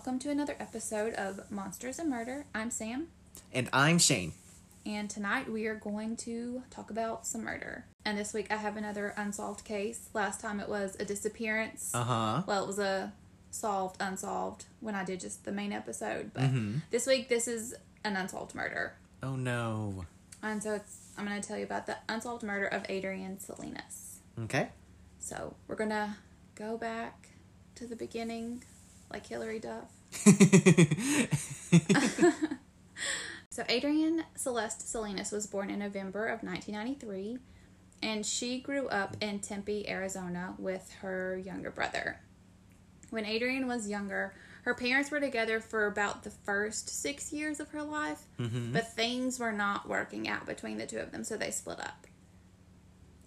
welcome to another episode of Monsters and Murder. I'm Sam. And I'm Shane. And tonight we are going to talk about some murder. And this week I have another unsolved case. Last time it was a disappearance. Well, it was a solved, unsolved when I did just the main episode. But this week this is an unsolved murder. Oh no. And so I'm going to tell you about the unsolved murder of Adrienne Salinas. Okay. So we're going to go back to the beginning, like Hillary Duff. So Adrienne Celeste Salinas was born in November of 1993, and she grew up in Tempe, Arizona with her younger brother. When Adrienne was younger, her parents were together for about the first 6 years of her life, but things were not working out between the two of them, so they split up.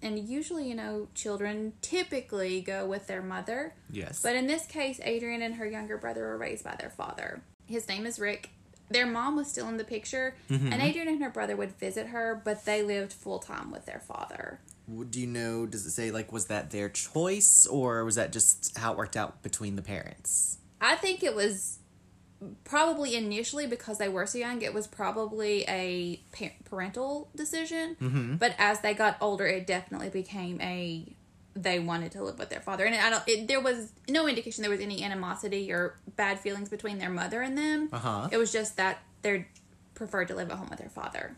And usually, you know, children typically go with their mother. Yes. But in this case, Adrienne and her younger brother were raised by their father. His name is Rick. Their mom was still in the picture, and Adrienne and her brother would visit her, but they lived full-time with their father. Do you know, does it say, like, was that their choice, or was that just how it worked out between the parents? I think it was probably initially, because they were so young, it was probably a parental decision. But as they got older, it definitely became a, they wanted to live with their father. And there was no indication there was any animosity or bad feelings between their mother and them. It was just that they preferred to live at home with their father.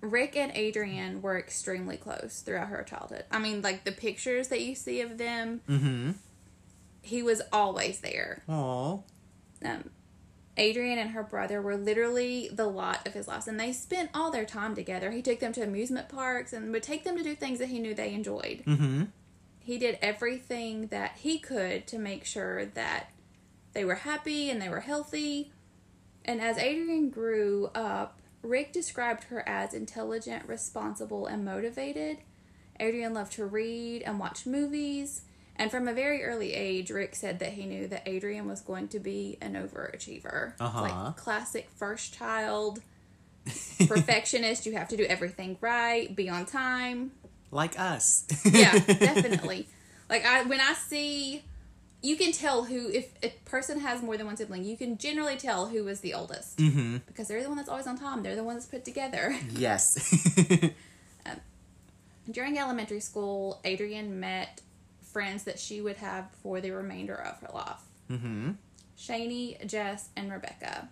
Rick and Adrienne were extremely close throughout her childhood. I mean, like, the pictures that you see of them, he was always there. Adrienne and her brother were literally the lot of his life, and they spent all their time together. He took them to amusement parks and would take them to do things that he knew they enjoyed. He did everything that he could to make sure that they were happy and they were healthy. And as Adrienne grew up, Rick described her as intelligent, responsible, and motivated. Adrienne loved to read and watch movies. And from a very early age, Rick said that he knew that Adrienne was going to be an overachiever. Like, classic first child, perfectionist, you have to do everything right, be on time. Like us. Yeah, definitely. Like, when I see, you can tell who, if a person has more than one sibling, you can generally tell who is the oldest. Because they're the one that's always on time. They're the one that's put together. Yes. During elementary school, Adrienne met friends that she would have for the remainder of her life. Shaney, Jess, and Rebecca.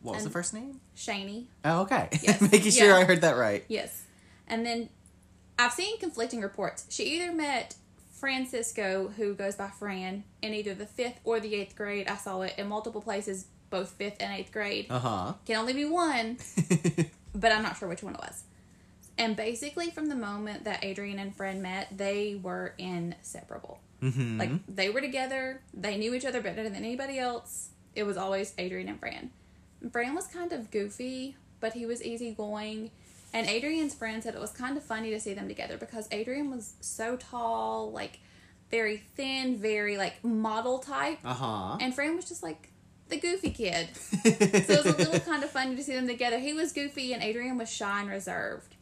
What was the first name? Shaney. Oh, okay. Yes. Making sure I heard that right. Yes. And then I've seen conflicting reports. She either met Francisco, who goes by Fran, in either the 5th or the 8th grade. I saw it in multiple places, both 5th and 8th grade. Can only be one, but I'm not sure which one it was. And basically, from the moment that Adrienne and Fran met, they were inseparable. Like, they were together. They knew each other better than anybody else. It was always Adrienne and Fran. Fran was kind of goofy, but he was easygoing. And Adrienne's friend said it was kind of funny to see them together because Adrienne was so tall, like, very thin, very, like, model type. And Fran was just, like, the goofy kid. So it was a little kind of funny to see them together. He was goofy, and Adrienne was shy and reserved.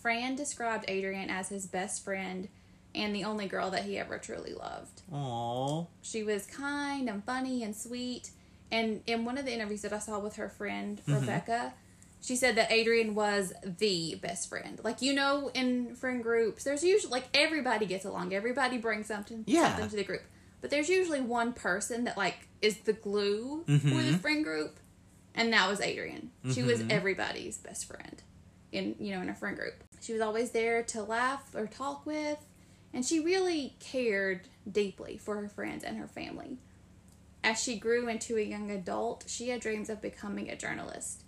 Fran described Adrienne as his best friend and the only girl that he ever truly loved. She was kind and funny and sweet. And in one of the interviews that I saw with her friend, Rebecca, she said that Adrienne was the best friend. Like, you know, in friend groups, there's usually, like, everybody gets along. Everybody brings something to the group. But there's usually one person that, like, is the glue for the friend group. And that was Adrienne. She was everybody's best friend in a friend group. She was always there to laugh or talk with, and she really cared deeply for her friends and her family. As she grew into a young adult, she had dreams of becoming a journalist.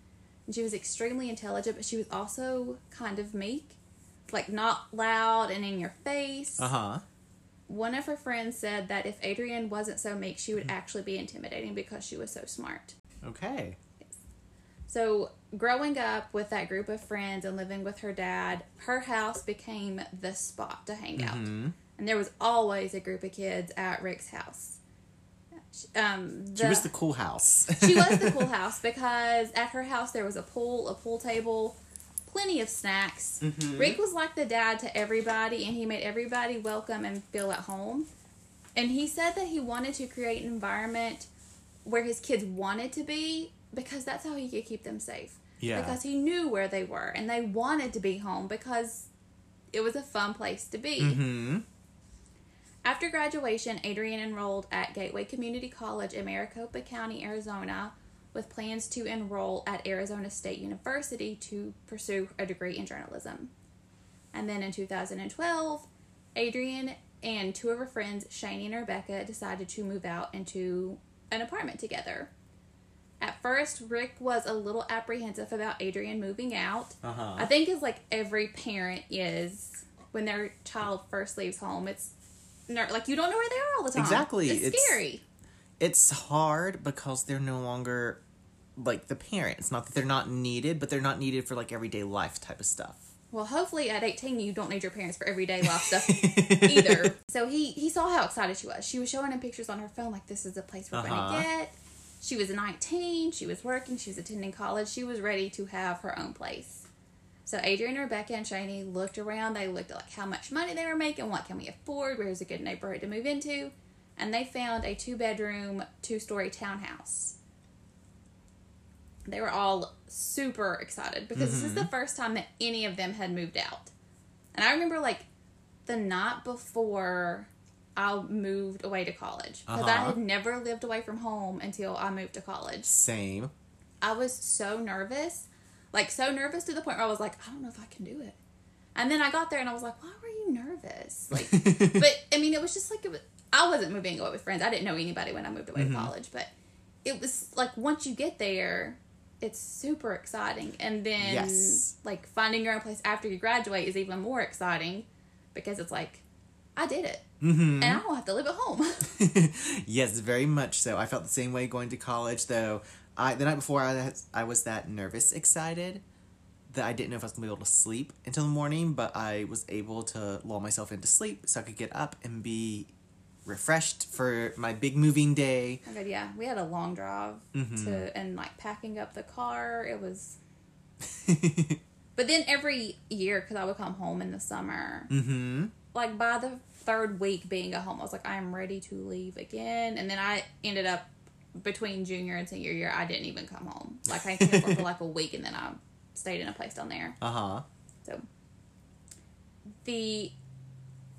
And she was extremely intelligent, but she was also kind of meek, like not loud and in your face. One of her friends said that if Adrienne wasn't so meek, she would actually be intimidating because she was so smart. Okay. So, growing up with that group of friends and living with her dad, her house became the spot to hang out. And there was always a group of kids at Rick's house. She was the cool house. She was the cool house because at her house there was a pool table, plenty of snacks. Rick was like the dad to everybody, and he made everybody welcome and feel at home. And he said that he wanted to create an environment where his kids wanted to be, because that's how he could keep them safe. Yeah. Because he knew where they were, and they wanted to be home because it was a fun place to be. Mm-hmm. After graduation, Adrienne enrolled at Gateway Community College in Maricopa County, Arizona, with plans to enroll at Arizona State University to pursue a degree in journalism. And then in 2012, Adrienne and two of her friends, Shaney and Rebecca, decided to move out into an apartment together. At first, Rick was a little apprehensive about Adrienne moving out. Uh-huh. I think it's like every parent is when their child first leaves home. It's like you don't know where they are all the time. Exactly. It's scary. It's hard because they're no longer like the parents. Not that they're not needed, but they're not needed for like everyday life type of stuff. Well, hopefully at 18, you don't need your parents for everyday life stuff either. So he saw how excited she was. She was showing him pictures on her phone, like, this is the place we're going to get. She was 19. She was working. She was attending college. She was ready to have her own place. So Adrienne, Rebecca, and Shaney looked around. They looked at, like, how much money they were making. What can we afford? Where's a good neighborhood to move into? And they found a 2-bedroom, 2-story townhouse. They were all super excited because this is the first time that any of them had moved out. And I remember, like, the night before I moved away to college. Because I had never lived away from home until I moved to college. Same. I was so nervous. Like, so nervous to the point where I was like, I don't know if I can do it. And then I got there and I was like, why were you nervous? Like, but, I mean, it was just like, I wasn't moving away with friends. I didn't know anybody when I moved away to college. But it was, like, once you get there, it's super exciting. And then, like, finding your own place after you graduate is even more exciting because it's like, I did it. And I don't have to live at home. Yes, very much so. I felt the same way going to college, though. The night before, I was that nervous, excited that I didn't know if I was going to be able to sleep until the morning, but I was able to lull myself into sleep so I could get up and be refreshed for my big moving day. Oh, God, yeah. We had a long drive and like packing up the car. It was... But then every year, because I would come home in the summer, like by the third week being at home, I was like, I'm ready to leave again. And then I ended up between junior and senior year, I didn't even come home. Like I came home for like a week and then I stayed in a place down there. So the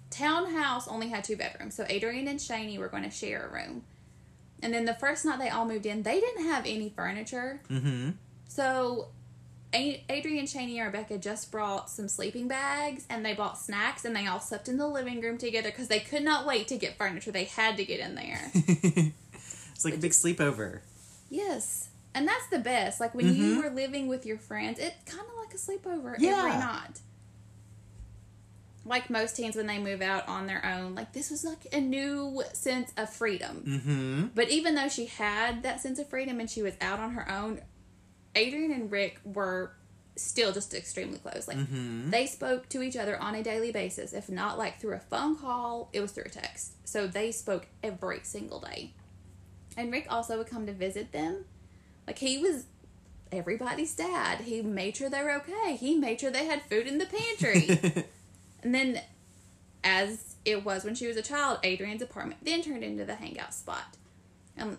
townhouse only had 2 bedrooms, so Adrienne and Shaney were going to share a room. And then the first night they all moved in, they didn't have any furniture. So Adrienne, Shaney, and Rebecca just brought some sleeping bags, and they bought snacks, and they all slept in the living room together because they could not wait to get furniture. They had to get in there. It's like a big sleepover. Yes. And that's the best. Like, when you were living with your friends, it's kind of like a sleepover every night. Like most teens when they move out on their own, like, this was like a new sense of freedom. But even though she had that sense of freedom and she was out on her own, Adrienne and Rick were still just extremely close. Like, they spoke to each other on a daily basis. If not, like, through a phone call, it was through a text. So they spoke every single day. And Rick also would come to visit them. Like, he was everybody's dad. He made sure they were okay. He made sure they had food in the pantry. And then, as it was when she was a child, Adrienne's apartment then turned into the hangout spot.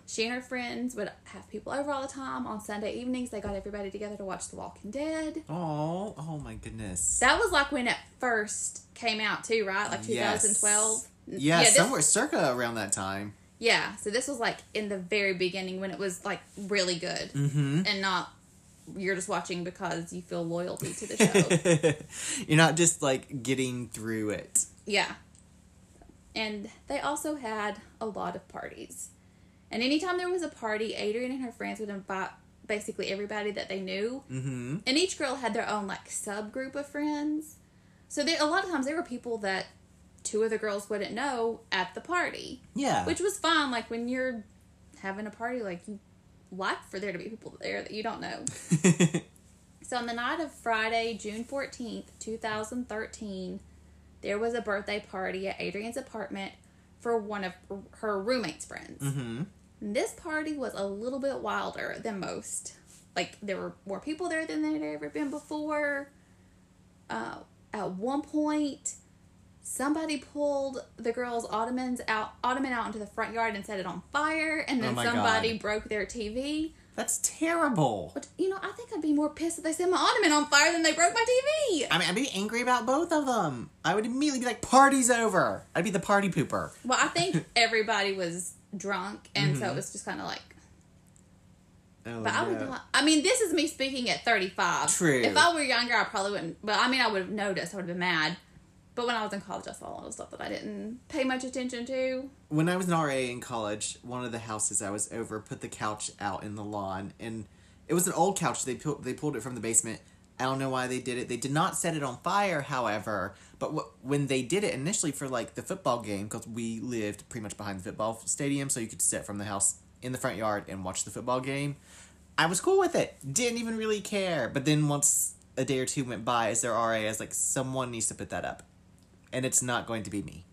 She and her friends would have people over all the time. On Sunday evenings, they got everybody together to watch The Walking Dead. Oh my goodness. That was like when it first came out too, right? Like 2012? Yeah, somewhere circa around that time. Yeah, so this was like in the very beginning when it was like really good. And not... you're just watching because you feel loyalty to the show. You're not just, like, getting through it. Yeah. And they also had a lot of parties. And anytime there was a party, Adrienne and her friends would invite basically everybody that they knew. And each girl had their own, like, subgroup of friends. So a lot of times there were people that two of the girls wouldn't know at the party. Yeah. Which was fun. Like, when you're having a party, like, you like for there to be people there that you don't know. So on the night of Friday, June 14th, 2013, there was a birthday party at Adrienne's apartment for one of her roommate's friends. This party was a little bit wilder than most. Like, there were more people there than there had ever been before. At one point, somebody pulled the girl's ottoman out into the front yard and set it on fire, and then somebody broke their TV. That's terrible. But, you know, I think I'd be more pissed if they set my ottoman on fire than they broke my TV. I mean, I'd be angry about both of them. I would immediately be like, party's over. I'd be the party pooper. Well, I think everybody was drunk, and so it was just kind of like... Oh, but no. I would not... I mean, this is me speaking at 35. True. If I were younger, I probably wouldn't... But, I mean, I would have noticed. I would have been mad. But when I was in college, I saw a lot of stuff that I didn't pay much attention to. When I was an RA in college, one of the houses I was over put the couch out in the lawn. And it was an old couch. They pulled it from the basement. I don't know why they did it. They did not set it on fire, however. But when they did it initially for, like, the football game, because we lived pretty much behind the football stadium, so you could sit from the house in the front yard and watch the football game, I was cool with it. Didn't even really care. But then once a day or two went by, as their RA, I was like, someone needs to put that up. And it's not going to be me.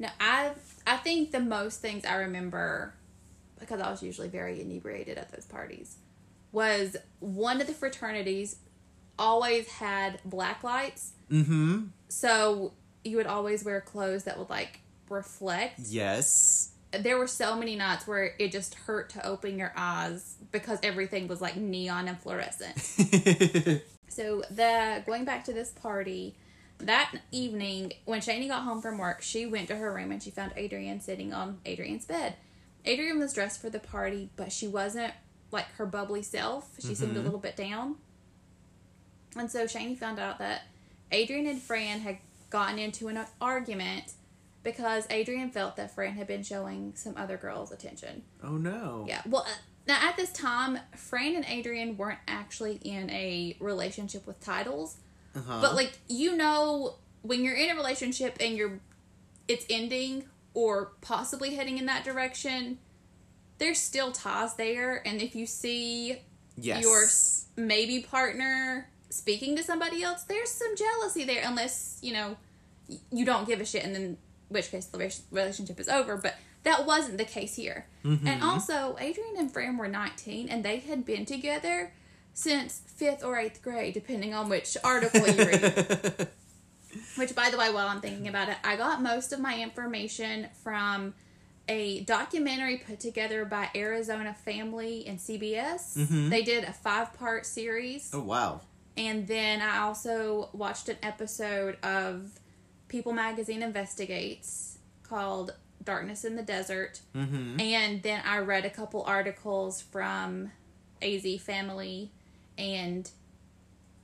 No, I think the most things I remember, because I was usually very inebriated at those parties, was one of the fraternities always had black lights. Mm-hmm. So you would always wear clothes that would, like, reflect. Yes. There were so many nights where it just hurt to open your eyes because everything was, like, neon and fluorescent. So going back to this party... That evening, when Shaney got home from work, she went to her room and she found Adrienne sitting on Adrienne's bed. Adrienne was dressed for the party, but she wasn't, like, her bubbly self. She seemed a little bit down. And so Shaney found out that Adrienne and Fran had gotten into an argument because Adrienne felt that Fran had been showing some other girls attention. Oh, no. Yeah. Well, now, at this time, Fran and Adrienne weren't actually in a relationship with titles. Uh-huh. But, like, you know, when you're in a relationship and it's ending or possibly heading in that direction, there's still ties there. And if you see your maybe partner speaking to somebody else, there's some jealousy there. Unless, you know, you don't give a shit, and then in which case the relationship is over. But that wasn't the case here. Mm-hmm. And also, Adrienne and Fran were 19, and they had been together since 5th or 8th grade, depending on which article you read. Which, by the way, while I'm thinking about it, I got most of my information from a documentary put together by Arizona Family and CBS. Mm-hmm. They did a 5-part series. Oh, wow. And then I also watched an episode of People Magazine Investigates called Darkness in the Desert. Mm-hmm. And then I read a couple articles from AZ Family. And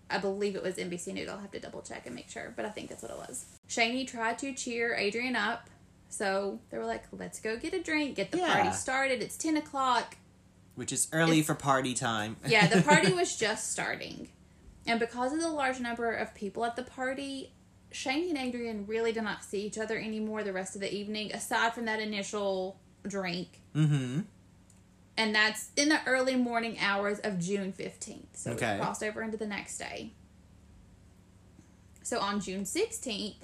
I believe it was NBC News. I'll have to double check and make sure. But I think that's what it was. Shaney tried to cheer Adrienne up. So they were like, let's go get a drink. Get the party started. It's 10 o'clock. Which is early for party time. Yeah, the party was just starting. And because of the large number of people at the party, Shaney and Adrienne really did not see each other anymore the rest of the evening. Aside from that initial drink. Mm-hmm. And that's in the early morning hours of June 15th. So it crossed over into the next day. So on June 16th,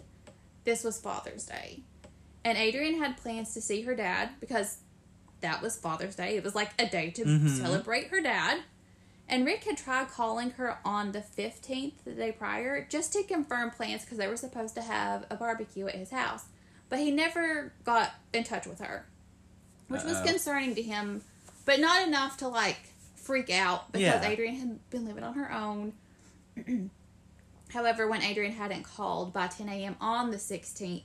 this was Father's Day. And Adrienne had plans to see her dad because that was Father's Day. It was like a day to celebrate her dad. And Rick had tried calling her on the 15th, the day prior, just to confirm plans because they were supposed to have a barbecue at his house. But he never got in touch with her, which was concerning to him. But not enough to, like, freak out because Adrienne had been living on her own. However, when Adrienne hadn't called by 10 a.m. on the 16th,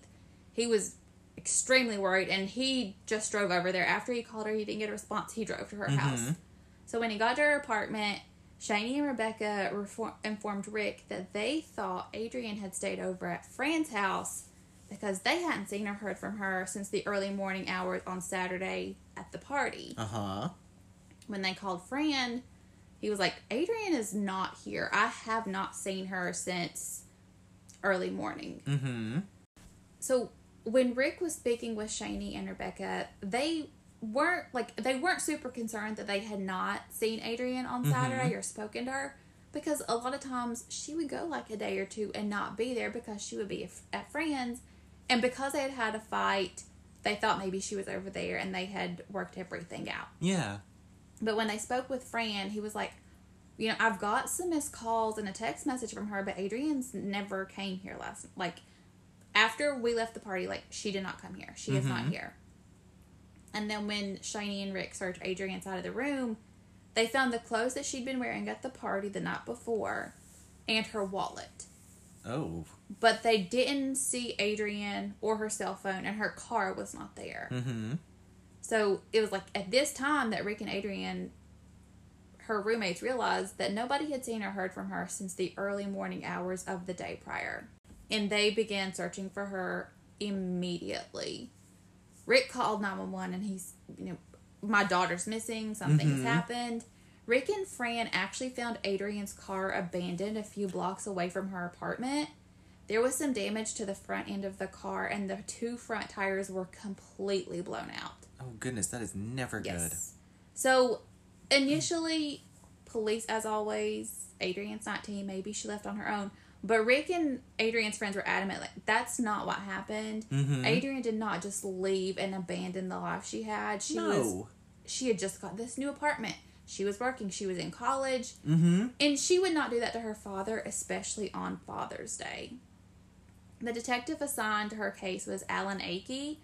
he was extremely worried, and he just drove over there. After he called her, he didn't get a response. He drove to her house. So when he got to her apartment, Shaney and Rebecca informed Rick that they thought Adrienne had stayed over at Fran's house because they hadn't seen or heard from her since the early morning hours on Saturday at the party. Uh-huh. When they called Fran, he was like, Adrienne is not here. I have not seen her since early morning. Mm-hmm. So when Rick was speaking with Shaney and Rebecca, they weren't super concerned that they had not seen Adrienne on Saturday or spoken to her. Because a lot of times she would go like a day or two and not be there because she would be at Fran's. And because they had had a fight, they thought maybe she was over there and they had worked everything out. Yeah. But when they spoke with Fran, he was like, you know, I've got some missed calls and a text message from her, but Adrienne's never came here last, like, after we left the party, like, she did not come here. She is not here. And then when Shaney and Rick searched Adrienne's out of the room, they found the clothes that she'd been wearing at the party the night before and her wallet. Oh. But they didn't see Adrienne or her cell phone, and her car was not there. Mm-hmm. So it was like at this time that Rick and Adrienne, her roommates, realized that nobody had seen or heard from her since the early morning hours of the day prior. And they began searching for her immediately. Rick called 911 and he's, you know, my daughter's missing. Something has happened. Rick and Fran actually found Adrienne's car abandoned a few blocks away from her apartment. There was some damage to the front end of the car, and the two front tires were completely blown out. Oh, goodness. That is never good. So, initially, police, as always, Adrienne's 19. Maybe she left on her own. But Rick and Adrienne's friends were adamant, like, that's not what happened. Mm-hmm. Adrienne did not just leave and abandon the life she had. She had just got this new apartment. She was working. She was in college. Mm-hmm. And she would not do that to her father, especially on Father's Day. The detective assigned to her case was Alan Aki.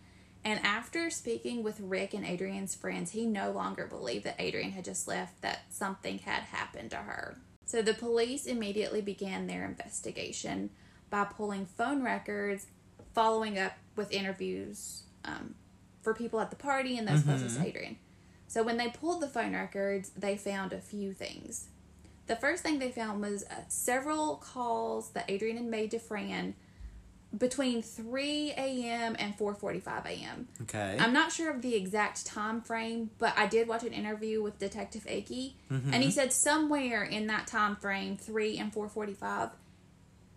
And after speaking with Rick and Adrienne's friends, he no longer believed that Adrienne had just left, that something had happened to her. So the police immediately began their investigation by pulling phone records, following up with interviews for people at the party and those closest to Adrienne. So when they pulled the phone records, they found a few things. The first thing they found was several calls that Adrienne had made to Fran between 3 a.m. and 4:45 a.m. Okay. I'm not sure of the exact time frame, but I did watch an interview with Detective Aki, and he said somewhere in that time frame, 3 and 4:45,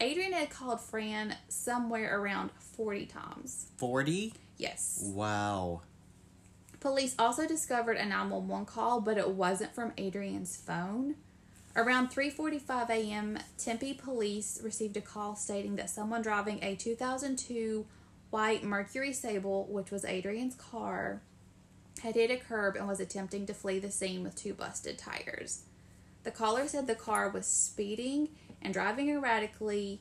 Adrienne had called Fran somewhere around 40 times. 40? Yes. Wow. Police also discovered a 911 call, but it wasn't from Adrienne's phone. Around 3:45 a.m., Tempe police received a call stating that someone driving a 2002 white Mercury Sable, which was Adrienne's car, had hit a curb and was attempting to flee the scene with two busted tires. The caller said the car was speeding and driving erratically,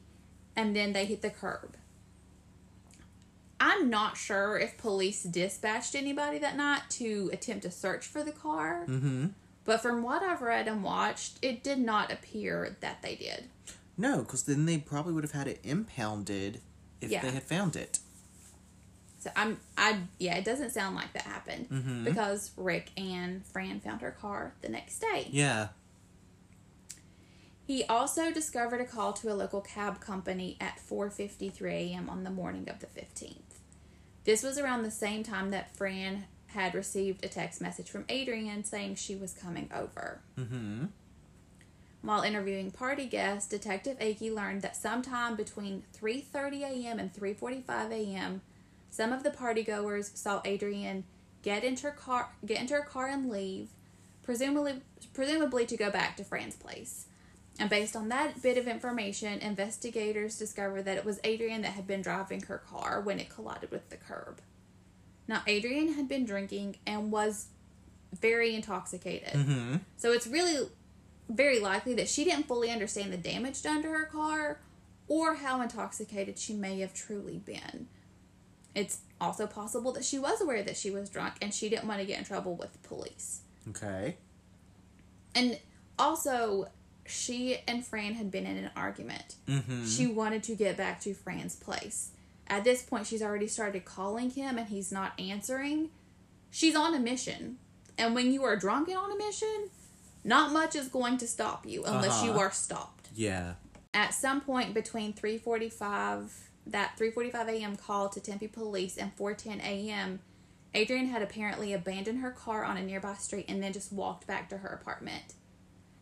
and then they hit the curb. I'm not sure if police dispatched anybody that night to attempt to search for the car. Mm-hmm. But from what I've read and watched, it did not appear that they did. No, because then they probably would have had it impounded if they had found it. So, it doesn't sound like that happened. Mm-hmm. Because Rick and Fran found her car the next day. Yeah. He also discovered a call to a local cab company at 4:53 a.m. on the morning of the 15th. This was around the same time that Fran had received a text message from Adrienne saying she was coming over. Mm-hmm. While interviewing party guests, Detective Aki learned that sometime between 3:30 a.m. and 3:45 a.m., some of the partygoers saw Adrienne get into her car and leave, presumably to go back to Fran's place. And based on that bit of information, investigators discovered that it was Adrienne that had been driving her car when it collided with the curb. Now, Adrienne had been drinking and was very intoxicated. Mm-hmm. So, it's really very likely that she didn't fully understand the damage done to her car or how intoxicated she may have truly been. It's also possible that she was aware that she was drunk and she didn't want to get in trouble with police. Okay. And also, she and Fran had been in an argument. Mm-hmm. She wanted to get back to Fran's place. At this point, she's already started calling him, and he's not answering. She's on a mission. And when you are drunk and on a mission, not much is going to stop you unless you are stopped. Yeah. At some point between 3:45 a.m. call to Tempe Police and 4:10 a.m., Adrienne had apparently abandoned her car on a nearby street and then just walked back to her apartment.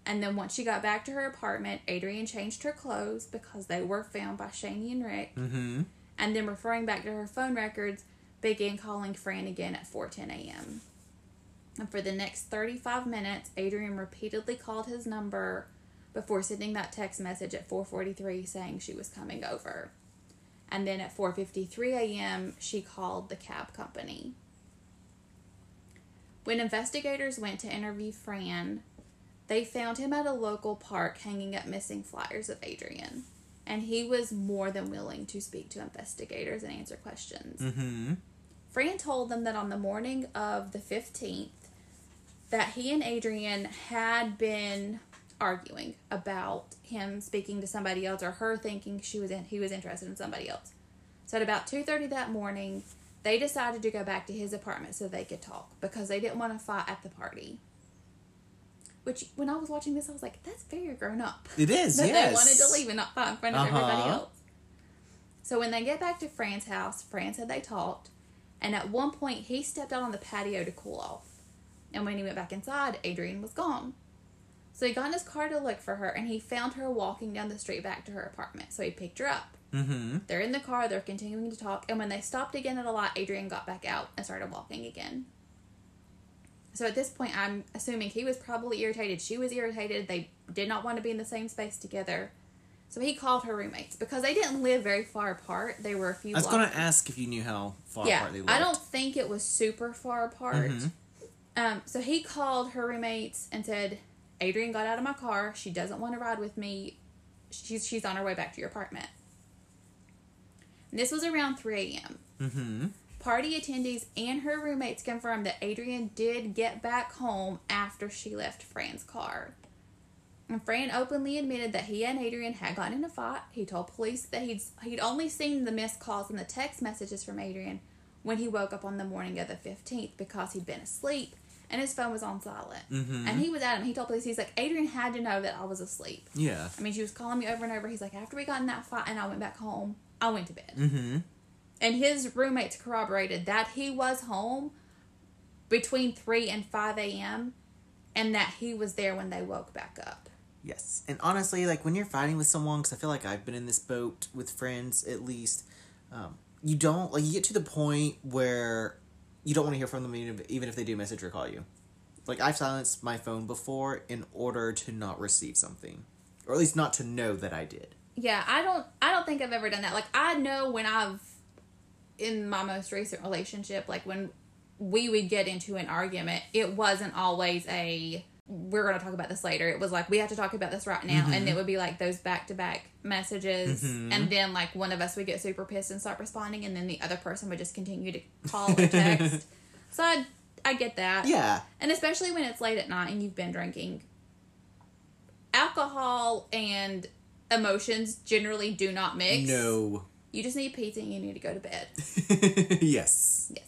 And then once she got back to her apartment, Adrienne changed her clothes because they were found by Shaney and Rick. Mm-hmm. And then referring back to her phone records, began calling Fran again at 4:10 a.m. And for the next 35 minutes, Adrienne repeatedly called his number before sending that text message at 4:43 saying she was coming over. And then at 4:53 a.m., she called the cab company. When investigators went to interview Fran, they found him at a local park hanging up missing flyers of Adrienne. and he was more than willing to speak to investigators and answer questions. Mm-hmm. Fran told them that on the morning of the 15th, that he and Adrienne had been arguing about him speaking to somebody else or her thinking he was interested in somebody else. So at about 2:30 that morning, they decided to go back to his apartment so they could talk because they didn't want to fight at the party. Which, when I was watching this, I was like, that's very grown up. It is, that yes. They wanted to leave and not fight in front of everybody else. So when they get back to Fran's house, Fran said they talked. And at one point, he stepped out on the patio to cool off. And when he went back inside, Adrienne was gone. So he got in his car to look for her, and he found her walking down the street back to her apartment. So he picked her up. Mm-hmm. They're in the car. They're continuing to talk. And when they stopped again at a light, Adrienne got back out and started walking again. So at this point, I'm assuming he was probably irritated. She was irritated. They did not want to be in the same space together. So he called her roommates because they didn't live very far apart. They were a few blocks. I was going to ask if you knew how far apart they lived. I don't think it was super far apart. Mm-hmm. So he called her roommates and said, Adrienne got out of my car. She doesn't want to ride with me. She's on her way back to your apartment. And this was around 3 a.m. Mm-hmm. Party attendees and her roommates confirmed that Adrienne did get back home after she left Fran's car. And Fran openly admitted that he and Adrienne had gotten in a fight. He told police that he'd only seen the missed calls and the text messages from Adrienne when he woke up on the morning of the 15th because he'd been asleep and his phone was on silent. Mm-hmm. And he was adamant. He told police, he's like, Adrienne had to know that I was asleep. Yeah. I mean, she was calling me over and over. He's like, after we got in that fight and I went back home, I went to bed. Mm-hmm. And his roommates corroborated that he was home between 3 and 5 a.m. and that he was there when they woke back up. Yes. And honestly, like, when you're fighting with someone, because I feel like I've been in this boat with friends, at least, you don't, like, you get to the point where you don't want to hear from them even if they do message or call you. Like, I've silenced my phone before in order to not receive something. Or at least not to know that I did. Yeah, I don't think I've ever done that. Like, I know when I've, in my most recent relationship, like, when we would get into an argument, it wasn't always a, we're going to talk about this later. It was like, we have to talk about this right now. Mm-hmm. And it would be like those back-to-back messages. Mm-hmm. And then, like, one of us would get super pissed and start responding. And then the other person would just continue to call or text. So I get that. Yeah. And especially when it's late at night and you've been drinking. Alcohol and emotions generally do not mix. No. You just need pizza and you need to go to bed. Yes. Yes.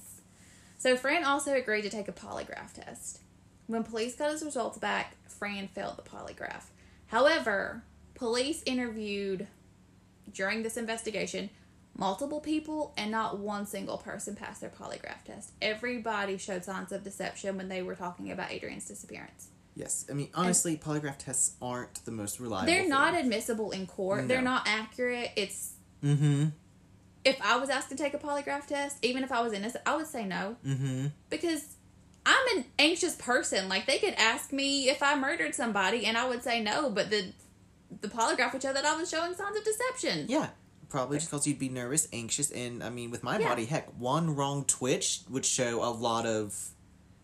So Fran also agreed to take a polygraph test. When police got his results back, Fran failed the polygraph. However, police interviewed, during this investigation, multiple people and not one single person passed their polygraph test. Everybody showed signs of deception when they were talking about Adrienne's disappearance. Yes. I mean, honestly, and polygraph tests aren't the most reliable. They're not admissible in court. No. They're not accurate. It's... Mm-hmm. If I was asked to take a polygraph test, even if I was innocent, I would say no. Mm-hmm. Because I'm an anxious person. Like, they could ask me if I murdered somebody, and I would say no, but the polygraph would show that I was showing signs of deception. Yeah. Probably just because you'd be nervous, anxious, and, I mean, with my body, heck, one wrong twitch would show a lot of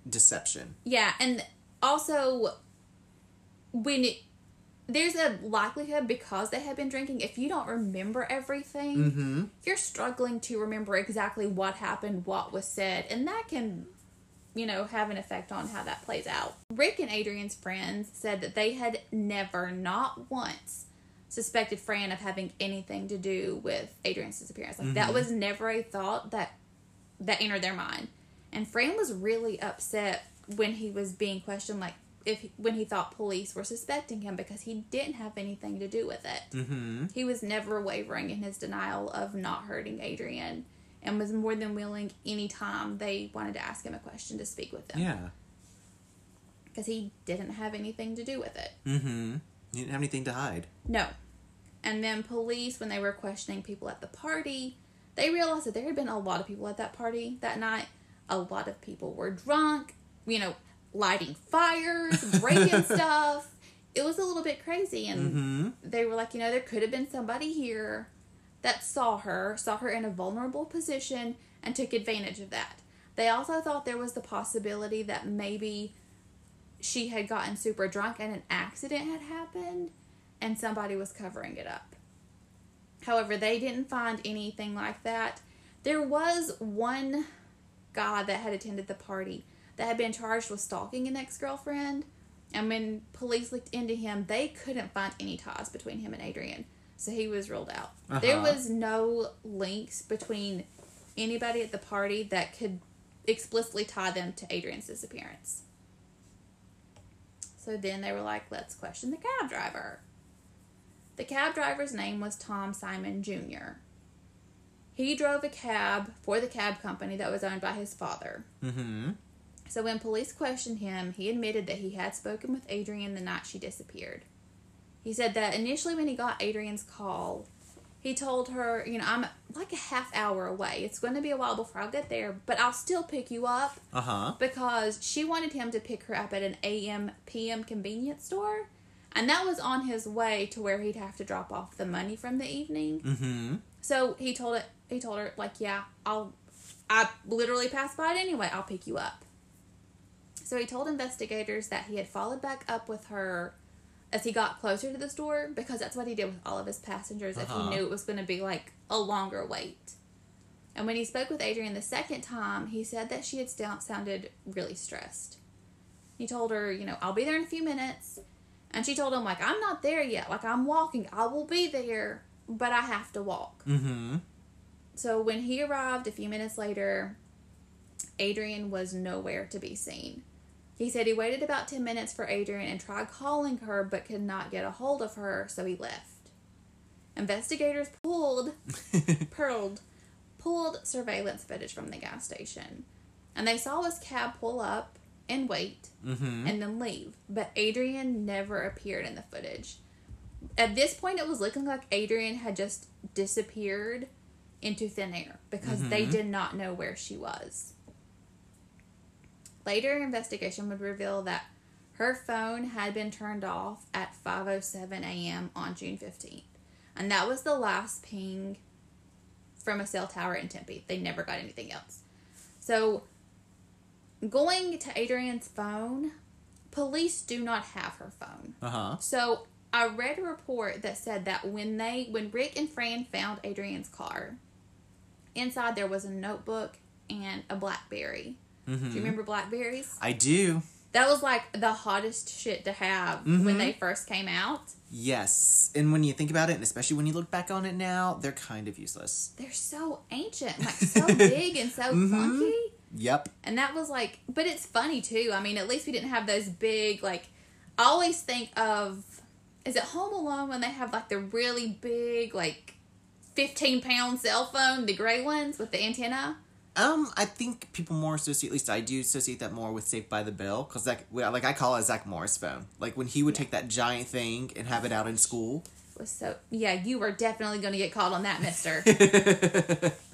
deception. Yeah, and also, when it... There's a likelihood, because they had been drinking, if you don't remember everything, mm-hmm. you're struggling to remember exactly what happened, what was said. And that can, you know, have an effect on how that plays out. Rick and Adrienne's friends said that they had never, not once, suspected Fran of having anything to do with Adrienne's disappearance. Like, mm-hmm. that was never a thought that entered their mind. And Fran was really upset when he was being questioned, like, when he thought police were suspecting him, because he didn't have anything to do with it. Mm-hmm. He was never wavering in his denial of not hurting Adrienne and was more than willing anytime they wanted to ask him a question to speak with them. Yeah. Because he didn't have anything to do with it. Mm-hmm. He didn't have anything to hide. No. And then police, when they were questioning people at the party, they realized that there had been a lot of people at that party that night. A lot of people were drunk, you know, lighting fires, breaking stuff. It was a little bit crazy. And mm-hmm. they were like, you know, there could have been somebody here that saw her in a vulnerable position and took advantage of that. They also thought there was the possibility that maybe she had gotten super drunk and an accident had happened and somebody was covering it up. However, they didn't find anything like that. There was one guy that had attended the party that had been charged with stalking an ex-girlfriend. And when police looked into him, they couldn't find any ties between him and Adrienne. So he was ruled out. Uh-huh. There was no links between anybody at the party that could explicitly tie them to Adrienne's disappearance. So then they were like, let's question the cab driver. The cab driver's name was Tom Simon Jr. He drove a cab for the cab company that was owned by his father. Mm-hmm. So when police questioned him, he admitted that he had spoken with Adrienne the night she disappeared. He said that initially when he got Adrienne's call, he told her, you know, I'm like a half hour away. It's going to be a while before I'll get there, but I'll still pick you up. Uh-huh. Because she wanted him to pick her up at an AM, PM convenience store. And that was on his way to where he'd have to drop off the money from the evening. Mm-hmm. So he told her, like, yeah, I literally passed by it anyway. I'll pick you up. So he told investigators that he had followed back up with her as he got closer to the store, because that's what he did with all of his passengers. Uh-huh. If he knew it was going to be like a longer wait. And when he spoke with Adrienne the second time, he said that she had sounded really stressed. He told her, you know, I'll be there in a few minutes. And she told him, like, I'm not there yet. Like, I'm walking. I will be there, but I have to walk. Mm-hmm. So when he arrived a few minutes later, Adrienne was nowhere to be seen. He said he waited about 10 minutes for Adrienne and tried calling her, but could not get a hold of her, so he left. Investigators pulled surveillance footage from the gas station. And they saw his cab pull up and wait, mm-hmm. and then leave. But Adrienne never appeared in the footage. At this point, it was looking like Adrienne had just disappeared into thin air, because mm-hmm. they did not know where she was. Later, investigation would reveal that her phone had been turned off at 5:07 a.m. on June 15th. And that was the last ping from a cell tower in Tempe. They never got anything else. So, going to Adrienne's phone, police do not have her phone. Uh-huh. So, I read a report that said that when Rick and Fran found Adrienne's car, inside there was a notebook and a BlackBerry. Mm-hmm. Do you remember Blackberries? I do. That was like the hottest shit to have mm-hmm. when they first came out. Yes. And when you think about it, and especially when you look back on it now, they're kind of useless. They're so ancient. Like, so big and so mm-hmm. clunky. Yep. And that was like... But it's funny, too. I mean, at least we didn't have those big, like... I always think of... Is it Home Alone when they have, like, the really big, like, 15-pound cell phone? The gray ones with the antenna? I think people more associate, at least I do associate that more with Saved by the Bell, because like I call it Zach Morris phone. Like when he would take that giant thing and have it out in school. So yeah, you were definitely going to get called on that, mister.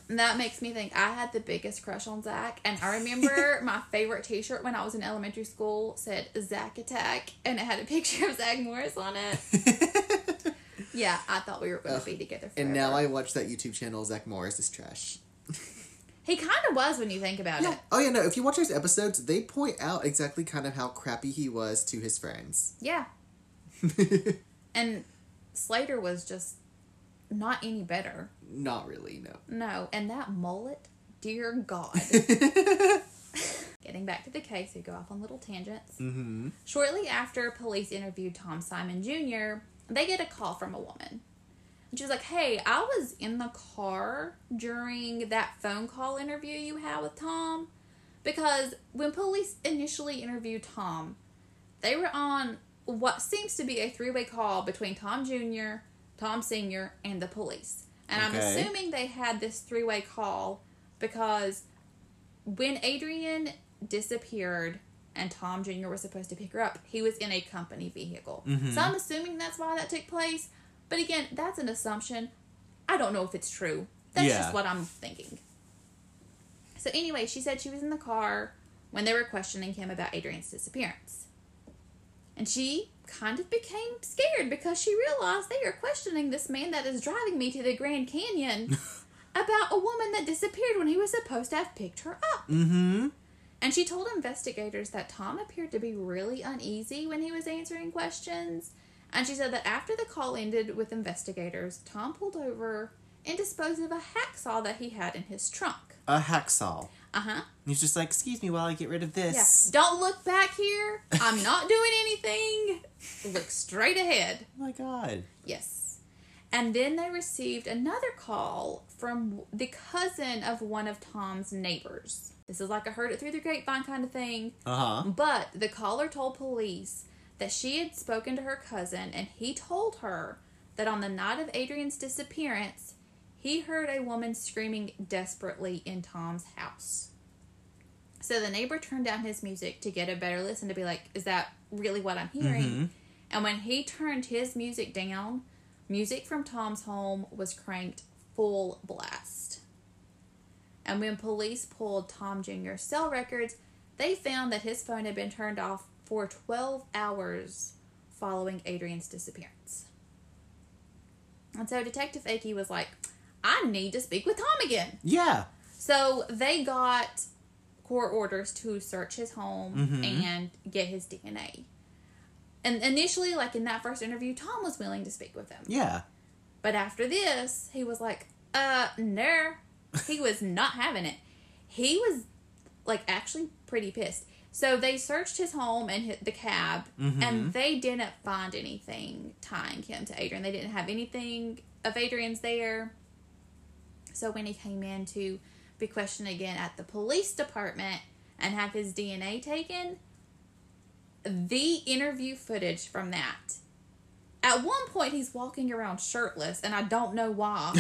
That makes me think I had the biggest crush on Zach, and I remember my favorite T-shirt when I was in elementary school said Zach Attack, and it had a picture of Zach Morris on it. Yeah, I thought we were going to be together forever. And now I watch that YouTube channel, Zach Morris is Trash. He kind of was when you think about it. Oh, yeah, no. If you watch those episodes, they point out exactly kind of how crappy he was to his friends. Yeah. And Slater was just not any better. Not really, no. No. And that mullet, dear God. Getting back to the case, we go off on little tangents. Mm-hmm. Shortly after police interviewed Tom Simon Jr., they get a call from a woman. She was like, hey, I was in the car during that phone call interview you had with Tom. Because when police initially interviewed Tom, they were on what seems to be a three-way call between Tom Jr., Tom Sr., and the police. And okay. I'm assuming they had this three-way call because when Adrienne disappeared and Tom Jr. was supposed to pick her up, he was in a company vehicle. Mm-hmm. So I'm assuming that's why that took place. But again, that's an assumption. I don't know if it's true. That's just what I'm thinking. So anyway, she said she was in the car when they were questioning him about Adrienne's disappearance. And she kind of became scared because she realized they are questioning this man that is driving me to the Grand Canyon about a woman that disappeared when he was supposed to have picked her up. Mm-hmm. And she told investigators that Tom appeared to be really uneasy when he was answering questions. And she said that after the call ended with investigators, Tom pulled over and disposed of a hacksaw that he had in his trunk. A hacksaw? Uh-huh. He's just like, excuse me while I get rid of this. Yeah. Don't look back here. I'm not doing anything. Look straight ahead. Oh, my God. Yes. And then they received another call from the cousin of one of Tom's neighbors. This is like a heard it through the grapevine kind of thing. Uh-huh. But the caller told police that she had spoken to her cousin, and he told her that on the night of Adrienne's disappearance, he heard a woman screaming desperately in Tom's house. So the neighbor turned down his music to get a better listen, to be like, is that really what I'm hearing? Mm-hmm. And when he turned his music down, music from Tom's home was cranked full blast. And when police pulled Tom Jr.'s cell records, they found that his phone had been turned off for 12 hours following Adrienne's disappearance. And so Detective Aki was like, I need to speak with Tom again. Yeah. So they got court orders to search his home and get his DNA. And initially, like in that first interview, Tom was willing to speak with them. Yeah. But after this, he was like, no. He was not having it. He was, like, actually pretty pissed. So they searched his home and hit the cab, and they didn't find anything tying him to Adrienne. They didn't have anything of Adrienne's there. So when he came in to be questioned again at the police department and have his DNA taken, the interview footage from that, at one point he's walking around shirtless, and I don't know why.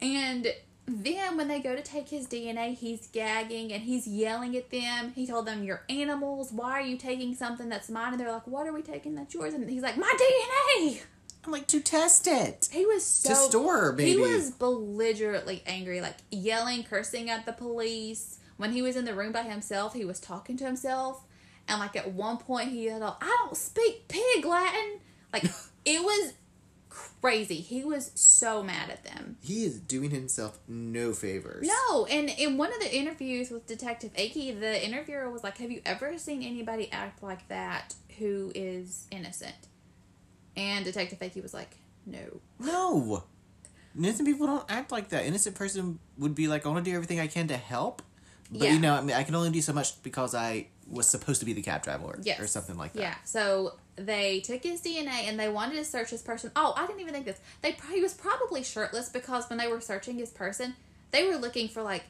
And then when they go to take his DNA, he's gagging and he's yelling at them. He told them, you're animals. Why are you taking something that's mine? And they're like, what are we taking that's yours? And he's like, my DNA! I'm like, to test it. He was so... to store, baby. He was belligerently angry, like yelling, cursing at the police. When he was in the room by himself, he was talking to himself. And like at one point, he yelled, I don't speak pig Latin. Like, it was... crazy. He was so mad at them. He is doing himself no favors. No, and in one of the interviews with Detective Aki, the interviewer was like, have you ever seen anybody act like that who is innocent? And Detective Aki was like, no. No! Innocent people don't act like that. Innocent person would be like, I want to do everything I can to help. But, yeah. You know, I mean, I can only do so much because I was supposed to be the cab driver or something like that. Yeah, so... they took his DNA and they wanted to search his person. Oh, I didn't even think this. He was probably shirtless because when they were searching his person, they were looking for, like,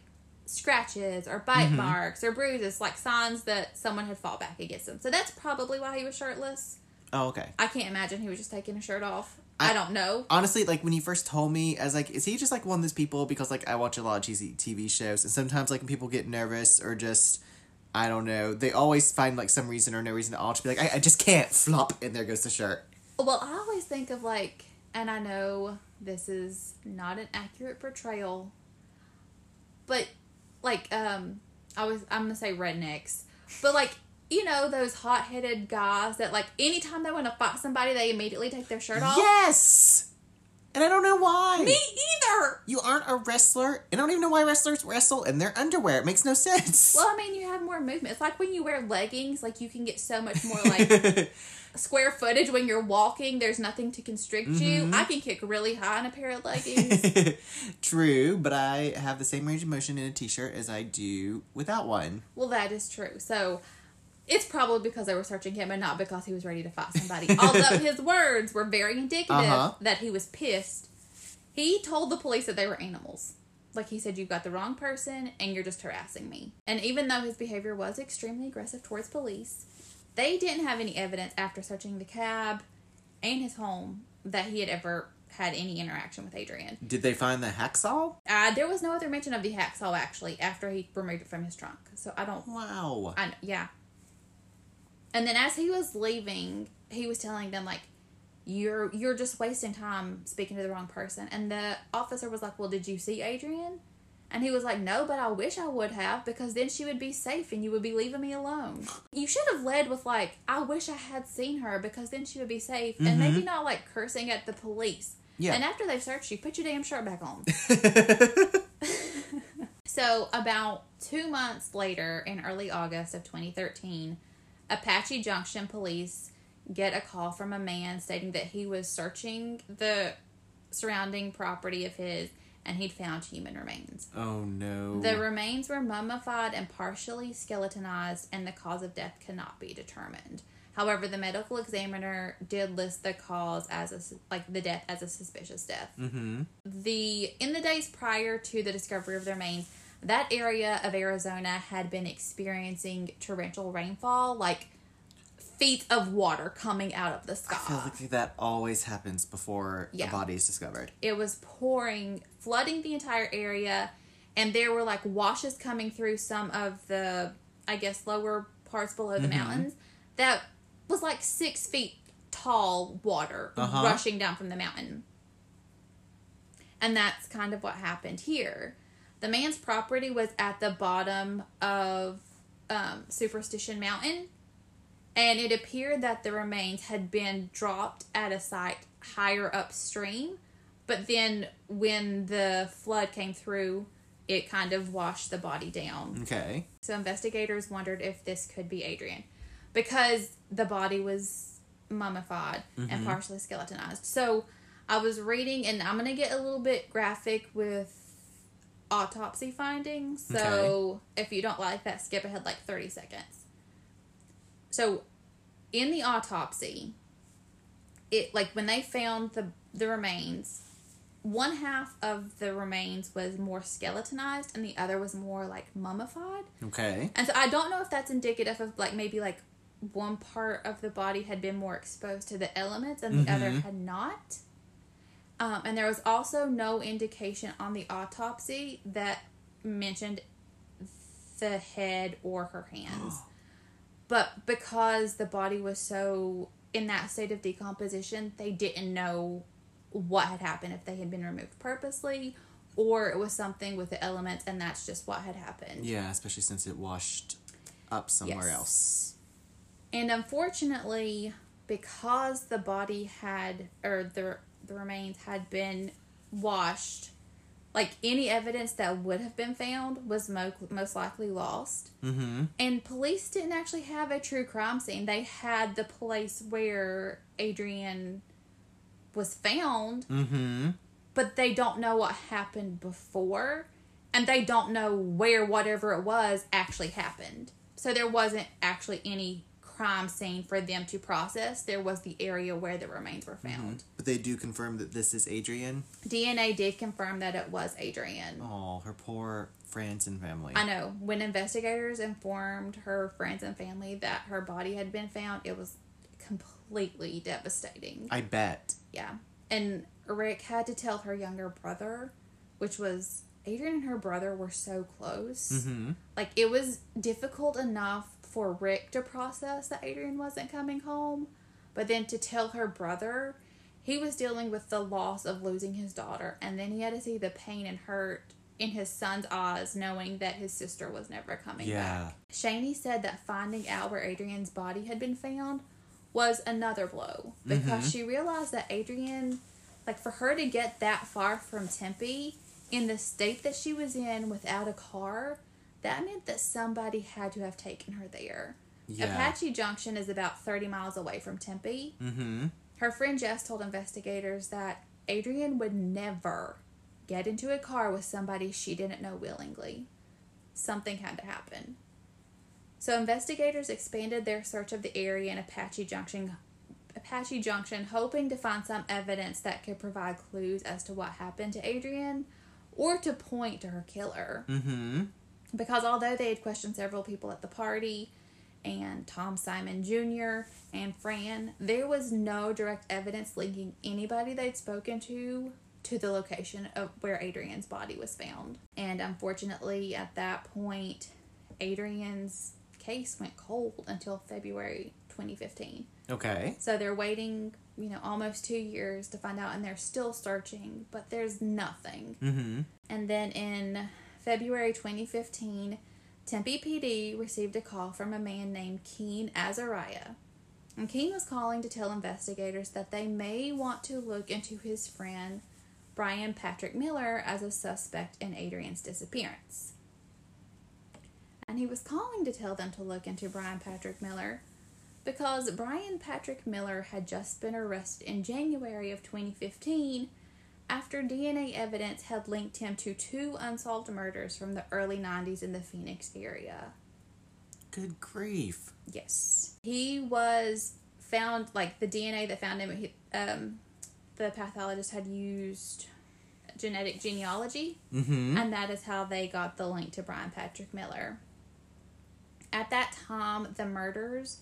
scratches or bite marks or bruises, like signs that someone had fought back against him. So that's probably why he was shirtless. Oh, okay. I can't imagine he was just taking his shirt off. I don't know. Honestly, like, when he first told me, I was like, is he just, like, one of those people? Because, like, I watch a lot of cheesy TV shows. And sometimes, like, when people get nervous or just... I don't know. They always find, like, some reason or no reason at all to be like, I just can't. Flop. And there goes the shirt. Well, I always think of, like, and I know this is not an accurate portrayal, but, like, I'm going to say rednecks. But, like, you know, those hot-headed guys that, like, anytime they want to fight somebody, they immediately take their shirt off? Yes! And I don't know why. Me either. You aren't a wrestler. And I don't even know why wrestlers wrestle in their underwear. It makes no sense. Well, I mean, you have more movement. It's like when you wear leggings, like you can get so much more like square footage when you're walking. There's nothing to constrict you. I can kick really high in a pair of leggings. True, but I have the same range of motion in a t-shirt as I do without one. Well, that is true. So it's probably because they were searching him and not because he was ready to fight somebody. Although his words were very indicative that he was pissed. He told the police that they were animals. Like, he said, you've got the wrong person and you're just harassing me. And even though his behavior was extremely aggressive towards police, they didn't have any evidence after searching the cab and his home that he had ever had any interaction with Adrienne. Did they find the hacksaw? There was no other mention of the hacksaw, actually, after he removed it from his trunk. So, I don't... Wow. Yeah. And then as he was leaving, he was telling them, like, you're just wasting time speaking to the wrong person. And the officer was like, well, did you see Adrienne? And he was like, no, but I wish I would have, because then she would be safe and you would be leaving me alone. You should have led with, like, I wish I had seen her, because then she would be safe. And maybe not, like, cursing at the police. Yeah. And after they searched you, put your damn shirt back on. So about 2 months later, in early August of 2013... Apache Junction police get a call from a man stating that he was searching the surrounding property of his and he'd found human remains. Oh, no. The remains were mummified and partially skeletonized, and the cause of death cannot be determined. However, the medical examiner did list the cause as the death as a suspicious death. Mm-hmm. In the days prior to the discovery of the remains, that area of Arizona had been experiencing torrential rainfall, like feet of water coming out of the sky. I feel like that always happens before a body is discovered. It was pouring, flooding the entire area, and there were like washes coming through some of the, I guess, lower parts below the mountains that was like 6 feet tall water rushing down from the mountain. And that's kind of what happened here. The man's property was at the bottom of Superstition Mountain, and it appeared that the remains had been dropped at a site higher upstream, but then when the flood came through, it kind of washed the body down. Okay. So investigators wondered if this could be Adrienne, because the body was mummified and partially skeletonized. So I was reading, and I'm going to get a little bit graphic with autopsy findings. So if you don't like that, skip ahead like 30 seconds. So in the autopsy, it like when they found the remains, one half of the remains was more skeletonized and the other was more like mummified. Okay. And so I don't know if that's indicative of like maybe like one part of the body had been more exposed to the elements and the other had not. And there was also no indication on the autopsy that mentioned the head or her hands. But because the body was so in that state of decomposition, they didn't know what had happened, if they had been removed purposely or it was something with the elements and that's just what had happened. Yeah, especially since it washed up somewhere else. And unfortunately, because the body had, or the remains had been washed, like any evidence that would have been found was most likely lost. And police didn't actually have a true crime scene. They had the place where Adrienne was found, but they don't know what happened before, and they don't know where whatever it was actually happened. So there wasn't actually any crime scene for them to process. There was the area where the remains were found. But they do confirm that this is Adrienne? DNA did confirm that it was Adrienne. Oh, her poor friends and family. I know. When investigators informed her friends and family that her body had been found, it was completely devastating. I bet. Yeah. And Rick had to tell her younger brother, which was... Adrienne and her brother were so close. Like, it was difficult enough for Rick to process that Adrienne wasn't coming home, but then to tell her brother, he was dealing with the loss of losing his daughter, and then he had to see the pain and hurt in his son's eyes knowing that his sister was never coming back. Shaney said that finding out where Adrienne's body had been found was another blow, because she realized that Adrienne, like, for her to get that far from Tempe in the state that she was in without a car, that meant that somebody had to have taken her there. Apache Junction is about 30 miles away from Tempe. Her friend Jess told investigators that Adrienne would never get into a car with somebody she didn't know willingly. Something had to happen. So investigators expanded their search of the area in Apache Junction, hoping to find some evidence that could provide clues as to what happened to Adrienne, or to point to her killer. Because although they had questioned several people at the party, and Tom Simon Jr. and Fran, there was no direct evidence linking anybody they'd spoken to the location of where Adrienne's body was found. And unfortunately, at that point, Adrienne's case went cold until February 2015. Okay. So they're waiting, you know, almost 2 years to find out, and they're still searching, but there's nothing. And then in February 2015, Tempe PD received a call from a man named Keen Azariah. And Keen was calling to tell investigators that they may want to look into his friend, Brian Patrick Miller, as a suspect in Adrienne's disappearance. And he was calling to tell them to look into Brian Patrick Miller because Brian Patrick Miller had just been arrested in January of 2015 after DNA evidence had linked him to two unsolved murders from the early 90s in the Phoenix area. Good grief. Yes. He was found, like, the DNA that found him, the pathologist had used genetic genealogy, and that is how they got the link to Brian Patrick Miller. At that time, the murders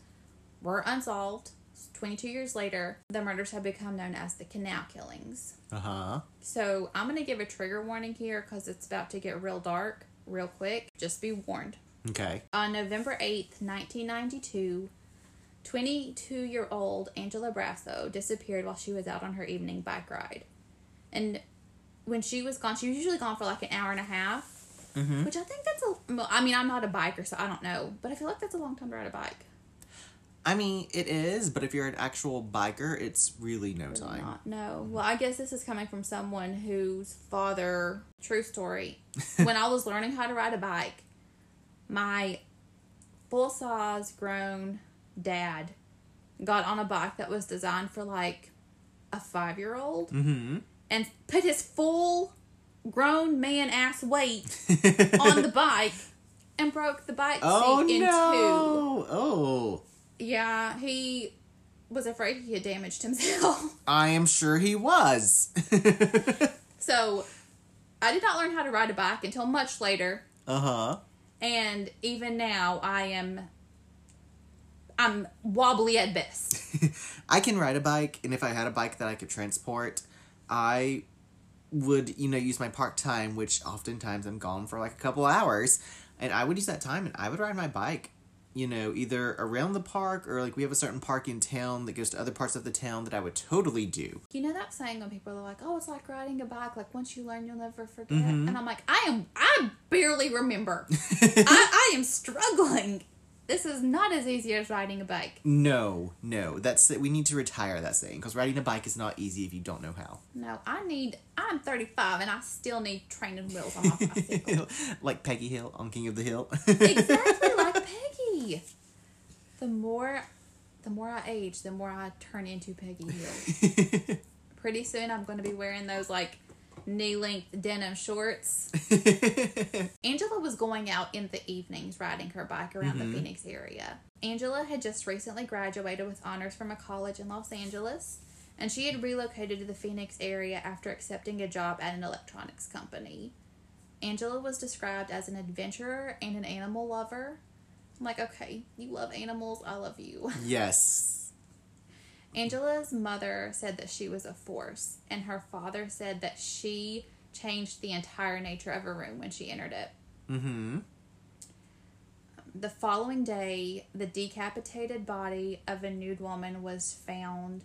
were unsolved. 22 years later, the murders have become known as the Canal Killings. So, I'm going to give a trigger warning here because it's about to get real dark real quick. Just be warned. Okay. On November 8th, 1992, 22-year-old Angela Brasso disappeared while she was out on her evening bike ride. And when she was gone, she was usually gone for like an hour and a half. Which I think that's a... Well, I mean, I'm not a biker, so I don't know. But I feel like that's a long time to ride a bike. I mean, it is, but if you're an actual biker, it's really no time. No. Well, I guess this is coming from someone whose father... True story. When I was learning how to ride a bike, my full-size grown dad got on a bike that was designed for, like, a 5-year-old. And put his full... grown man ass weight on the bike and broke the bike seat in two. Oh. Yeah, he was afraid he had damaged himself. I am sure he was. So, I did not learn how to ride a bike until much later. And even now, I'm wobbly at best. I can ride a bike, and if I had a bike that I could transport, I would, you know, use my park time, which oftentimes I'm gone for like a couple hours, and I would use that time and I would ride my bike, you know, either around the park or like we have a certain park in town that goes to other parts of the town that I would totally do. You know that saying when people are like, oh, it's like riding a bike, like once you learn you'll never forget. And I'm like, I barely remember. I am struggling. This is not as easy as riding a bike. No. That's it. We need to retire that saying, because riding a bike is not easy if you don't know how. No, I'm 35 and I still need training wheels on my bicycle. Like Peggy Hill on King of the Hill. Exactly, like Peggy. The more I age, the more I turn into Peggy Hill. Pretty soon I'm going to be wearing those, like, knee-length denim shorts. Angela was going out in the evenings riding her bike around the Phoenix area. Angela had just recently graduated with honors from a college in Los Angeles, and she had relocated to the Phoenix area after accepting a job at an electronics company. Angela was described as an adventurer and an animal lover. I'm like, okay, you love animals, I love you. Yes. Angela's mother said that she was a force, and her father said that she changed the entire nature of her room when she entered it. The following day, the decapitated body of a nude woman was found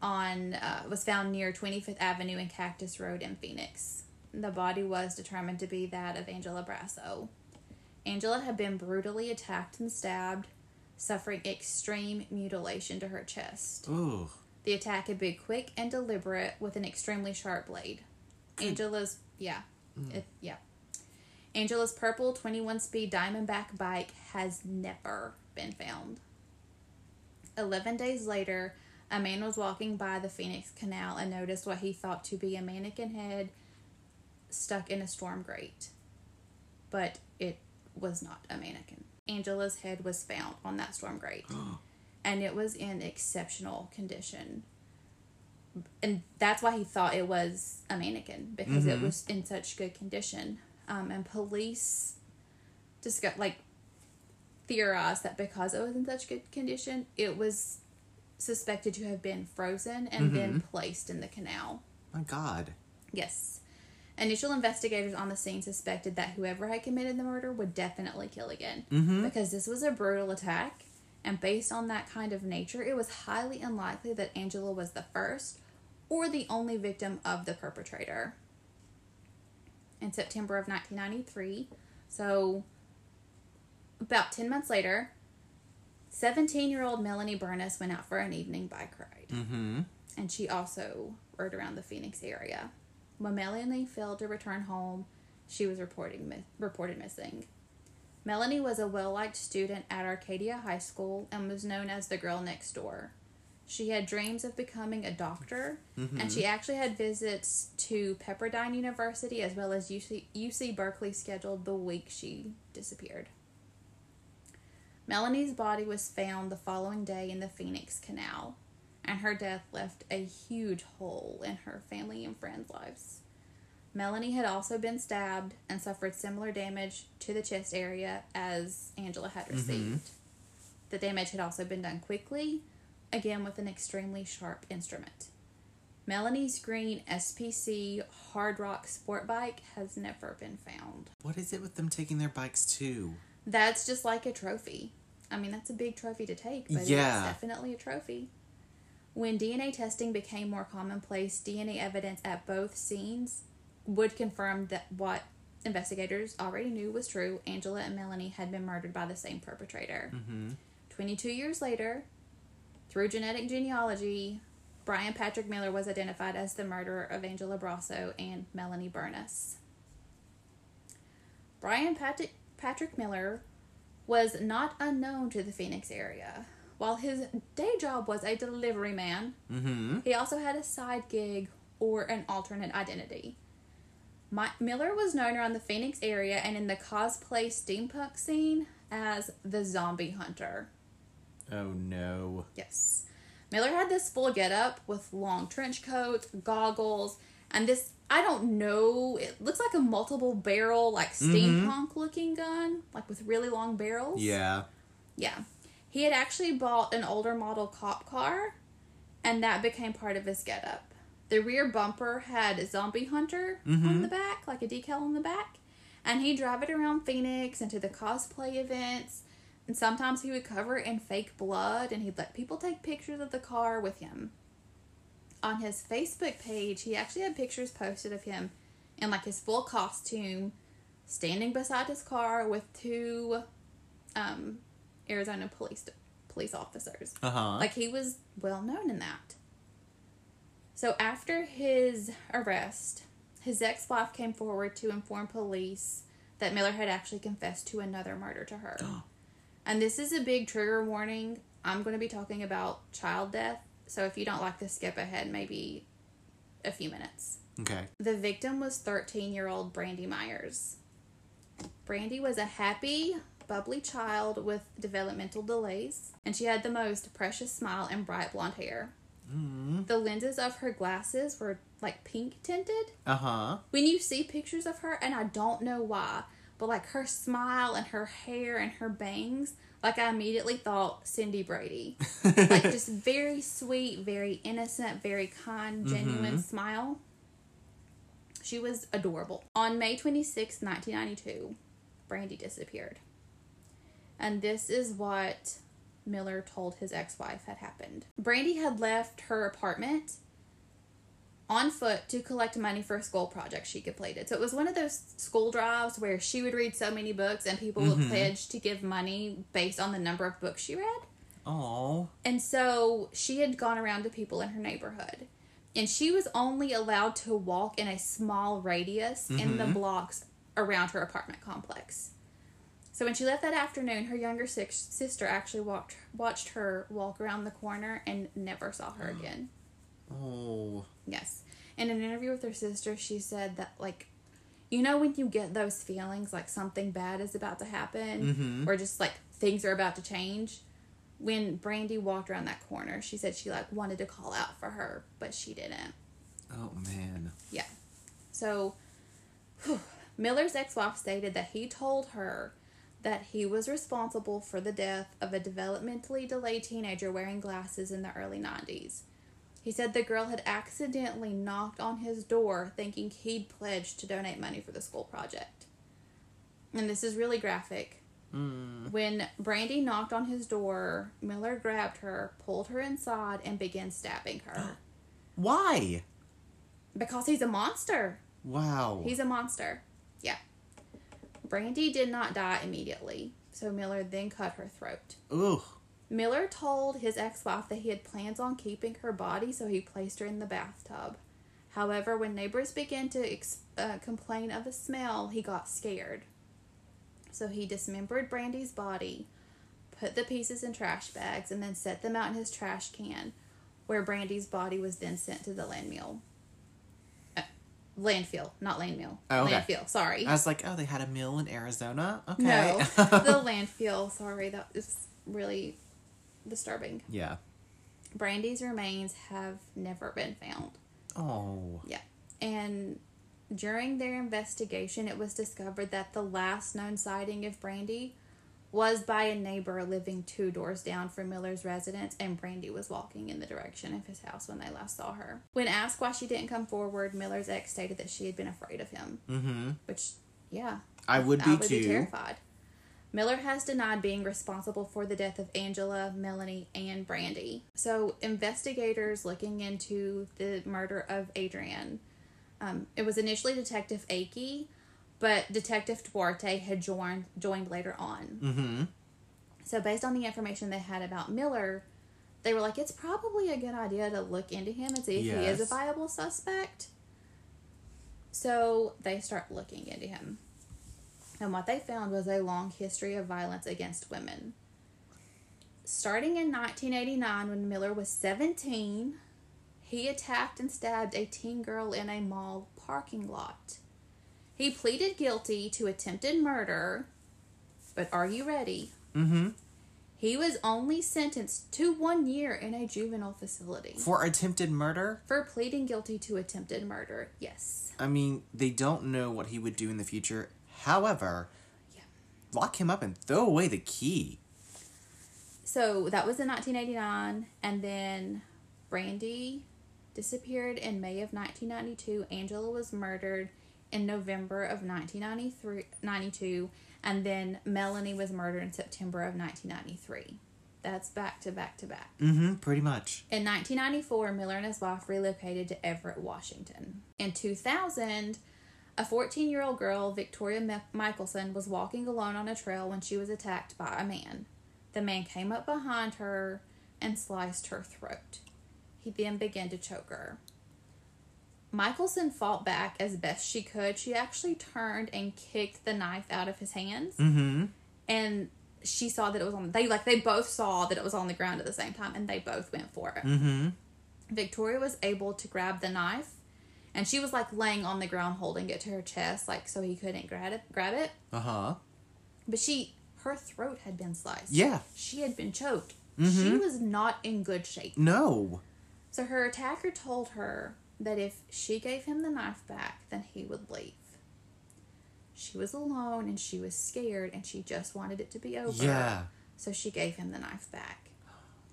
near 25th Avenue and Cactus Road in Phoenix. The body was determined to be that of Angela Brasso. Angela had been brutally attacked and stabbed, suffering extreme mutilation to her chest. Ooh. The attack had been quick and deliberate with an extremely sharp blade. Angela's purple 21-speed Diamondback bike has never been found. 11 days later, a man was walking by the Phoenix Canal and noticed what he thought to be a mannequin head stuck in a storm grate. But it was not a mannequin. Angela's head was found on that storm grate, and it was in exceptional condition, and that's why he thought it was a mannequin, because it was in such good condition. And police just got, like, theorized that because it was in such good condition, it was suspected to have been frozen and then placed in the canal. My God. Yes. Initial investigators on the scene suspected that whoever had committed the murder would definitely kill again. Because this was a brutal attack, and based on that kind of nature, it was highly unlikely that Angela was the first or the only victim of the perpetrator. In September of 1993, so about 10 months later, 17-year-old Melanie Bernas went out for an evening bike ride. And she also rode around the Phoenix area. When Melanie failed to return home, she was reported missing. Melanie was a well-liked student at Arcadia High School and was known as the girl next door. She had dreams of becoming a doctor, and she actually had visits to Pepperdine University as well as UC Berkeley scheduled the week she disappeared. Melanie's body was found the following day in the Phoenix Canal, and her death left a huge hole in her family and friends' lives. Melanie had also been stabbed and suffered similar damage to the chest area as Angela had received. The damage had also been done quickly, again with an extremely sharp instrument. Melanie's green SPC Hard Rock sport bike has never been found. What is it with them taking their bikes too? That's just like a trophy. I mean, that's a big trophy to take, but it's definitely a trophy. When DNA testing became more commonplace, DNA evidence at both scenes would confirm that what investigators already knew was true. Angela and Melanie had been murdered by the same perpetrator. 22 years later, through genetic genealogy, Brian Patrick Miller was identified as the murderer of Angela Brasso and Melanie Bernas. Brian Patrick Miller was not unknown to the Phoenix area. While his day job was a delivery man, he also had a side gig or an alternate identity. Miller was known around the Phoenix area and in the cosplay steampunk scene as the Zombie Hunter. Oh, no. Yes. Miller had this full getup with long trench coats, goggles, and this, I don't know, it looks like a multiple barrel, like steampunk looking gun, like with really long barrels. Yeah. He had actually bought an older model cop car, and that became part of his getup. The rear bumper had a Zombie Hunter on the back, like a decal on the back. And he'd drive it around Phoenix and to the cosplay events. And sometimes he would cover it in fake blood, and he'd let people take pictures of the car with him. On his Facebook page, he actually had pictures posted of him in like his full costume, standing beside his car with two Arizona police officers. Like, he was well known in that. So after his arrest, his ex-wife came forward to inform police that Miller had actually confessed to another murder to her. And this is a big trigger warning. I'm going to be talking about child death. So if you don't like this, skip ahead maybe a few minutes. Okay. The victim was 13-year-old Brandi Myers. Brandi was a happy, bubbly child with developmental delays, and she had the most precious smile and bright blonde hair. The lenses of her glasses were like pink tinted. When you see pictures of her, and I don't know why, but like her smile and her hair and her bangs, like I immediately thought Cindy Brady. Like just very sweet, very innocent, very kind, genuine smile. She was adorable. On May 26, 1992, Brandi disappeared. And this is what Miller told his ex-wife had happened. Brandi had left her apartment on foot to collect money for a school project she completed. So it was one of those school drives where she would read so many books and people would pledge to give money based on the number of books she read. And so she had gone around to people in her neighborhood. And she was only allowed to walk in a small radius in the blocks around her apartment complex. So when she left that afternoon, her younger sister actually watched her walk around the corner and never saw her again. Yes. In an interview with her sister, she said that, like, you know when you get those feelings like something bad is about to happen or just like things are about to change? When Brandi walked around that corner, she said she like wanted to call out for her, but she didn't. Oh, man. Yeah. So Miller's ex-wife stated that he told her that he was responsible for the death of a developmentally delayed teenager wearing glasses in the early 90s. He said the girl had accidentally knocked on his door thinking he'd pledged to donate money for the school project. And this is really graphic. When Brandi knocked on his door, Miller grabbed her, pulled her inside, and began stabbing her. Why? Because he's a monster. Wow. He's a monster. Yeah. Brandi did not die immediately, so Miller then cut her throat. Miller told his ex-wife that he had plans on keeping her body, so he placed her in the bathtub. However, when neighbors began to complain of a smell, he got scared. So he dismembered Brandi's body, put the pieces in trash bags, and then set them out in his trash can, where Brandi's body was then sent to the landfill. Landfill. Sorry. I was like, oh, they had a mill in Arizona? Okay. No, the landfill. Sorry, that is really disturbing. Yeah. Brandi's remains have never been found. Oh. Yeah. And during their investigation, it was discovered that the last known sighting of Brandi was by a neighbor living 2 doors down from Miller's residence, and Brandi was walking in the direction of his house when they last saw her. When asked why she didn't come forward, Miller's ex stated that she had been afraid of him. Mm-hmm. Which, yeah. I would be too. Be terrified. Miller has denied being responsible for the death of Angela, Melanie, and Brandi. So, investigators looking into the murder of Adrienne. It was initially Detective Aki, but Detective Duarte had joined later on. Mm-hmm. So based on the information they had about Miller, they were like, it's probably a good idea to look into him and see if he is a viable suspect. So they start looking into him. And what they found was a long history of violence against women. Starting in 1989, when Miller was 17, he attacked and stabbed a teen girl in a mall parking lot. He pleaded guilty to attempted murder, but are you ready? Mm-hmm. He was only sentenced to 1 year in a juvenile facility. For attempted murder? For pleading guilty to attempted murder, yes. I mean, they don't know what he would do in the future. However, lock him up and throw away the key. So, that was in 1989, and then Brandi disappeared in May of 1992. Angela was murdered in November of 1992, and then Melanie was murdered in September of 1993. That's back to back to back. Mm-hmm, pretty much. In 1994, Miller and his wife relocated to Everett, Washington. In 2000, a 14-year-old girl, Victoria Michelson, was walking alone on a trail when she was attacked by a man. The man came up behind her and sliced her throat. He then began to choke her. Michelson fought back as best she could. She actually turned and kicked the knife out of his hands. Mm-hmm. And she saw that it was on... They both saw that it was on the ground at the same time, and they both went for it. Mm-hmm. Victoria was able to grab the knife, and she was, laying on the ground, holding it to her chest, so he couldn't grab it. Uh-huh. But her throat had been sliced. Yeah. She had been choked. Mm-hmm. She was not in good shape. No. So her attacker told her that if she gave him the knife back, then he would leave. She was alone, and she was scared, and she just wanted it to be over. Yeah. So she gave him the knife back.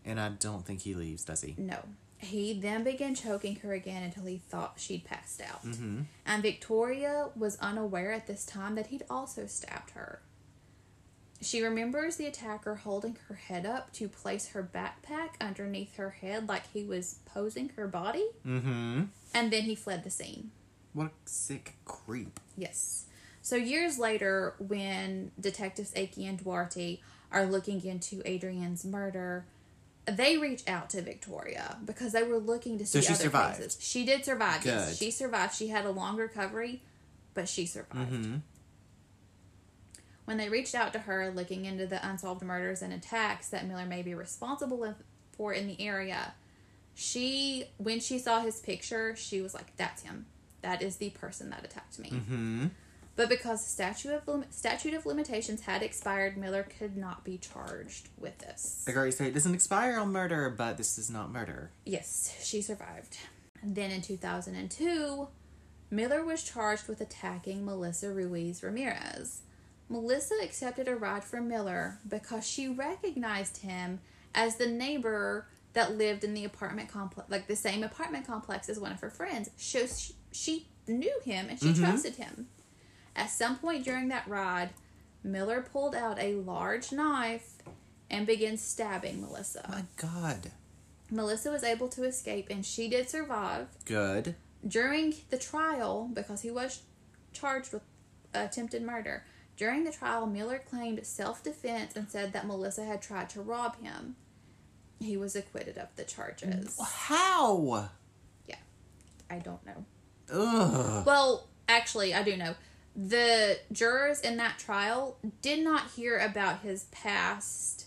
And I don't think he leaves, does he? No. He then began choking her again until he thought she'd passed out. Mm-hmm. And Victoria was unaware at this time that he'd also stabbed her. She remembers the attacker holding her head up to place her backpack underneath her head like he was posing her body. Mm-hmm. And then he fled the scene. What a sick creep. Yes. So years later, when Detectives Aki and Duarte are looking into Adrienne's murder, they reach out to Victoria because they were looking to see other cases. She did survive. Good. Yes, she survived. She had a long recovery, but she survived. Mm-hmm. When they reached out to her looking into the unsolved murders and attacks that Miller may be responsible for in the area, when she saw his picture, she was like, that's him. That is the person that attacked me. Mm-hmm. But because the statute of limitations had expired, Miller could not be charged with this. I already said it doesn't expire on murder, but this is not murder. Yes, she survived. And then in 2002, Miller was charged with attacking Melissa Ruiz Ramirez. Melissa accepted a ride from Miller because she recognized him as the neighbor that lived in the apartment complex, the same apartment complex as one of her friends. She knew him and she mm-hmm. trusted him. At some point during that ride, Miller pulled out a large knife and began stabbing Melissa. My God. Melissa was able to escape, and she did survive. Good. During the trial, because he was charged with attempted murder, during the trial, Miller claimed self-defense and said that Melissa had tried to rob him. He was acquitted of the charges. How? Yeah. I don't know. Ugh. Well, actually, I do know. the jurors in that trial did not hear about his past,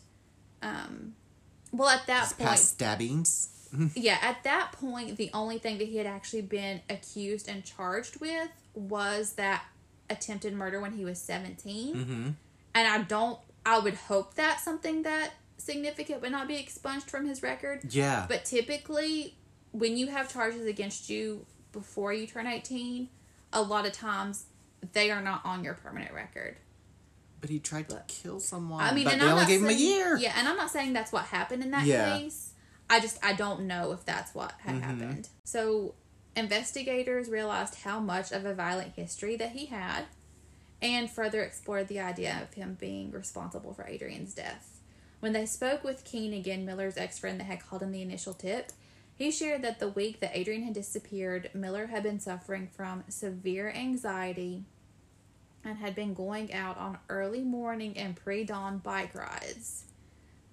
well, at that point... past stabbings? Yeah, at that point, the only thing that he had actually been accused and charged with was that attempted murder when he was 17. Mm-hmm. And I would hope that something that significant would not be expunged from his record. Yeah. But typically, when you have charges against you before you turn 18, a lot of times they are not on your permanent record. But he tried to kill someone. I mean, but they only gave him a year. Yeah, and I'm not saying that's what happened in that case. I don't know if that's what had happened. So, investigators realized how much of a violent history that he had and further explored the idea of him being responsible for Adrienne's death. When they spoke with Keen again, Miller's ex-friend that had called him the initial tip, he shared that the week that Adrienne had disappeared, Miller had been suffering from severe anxiety and had been going out on early morning and pre-dawn bike rides.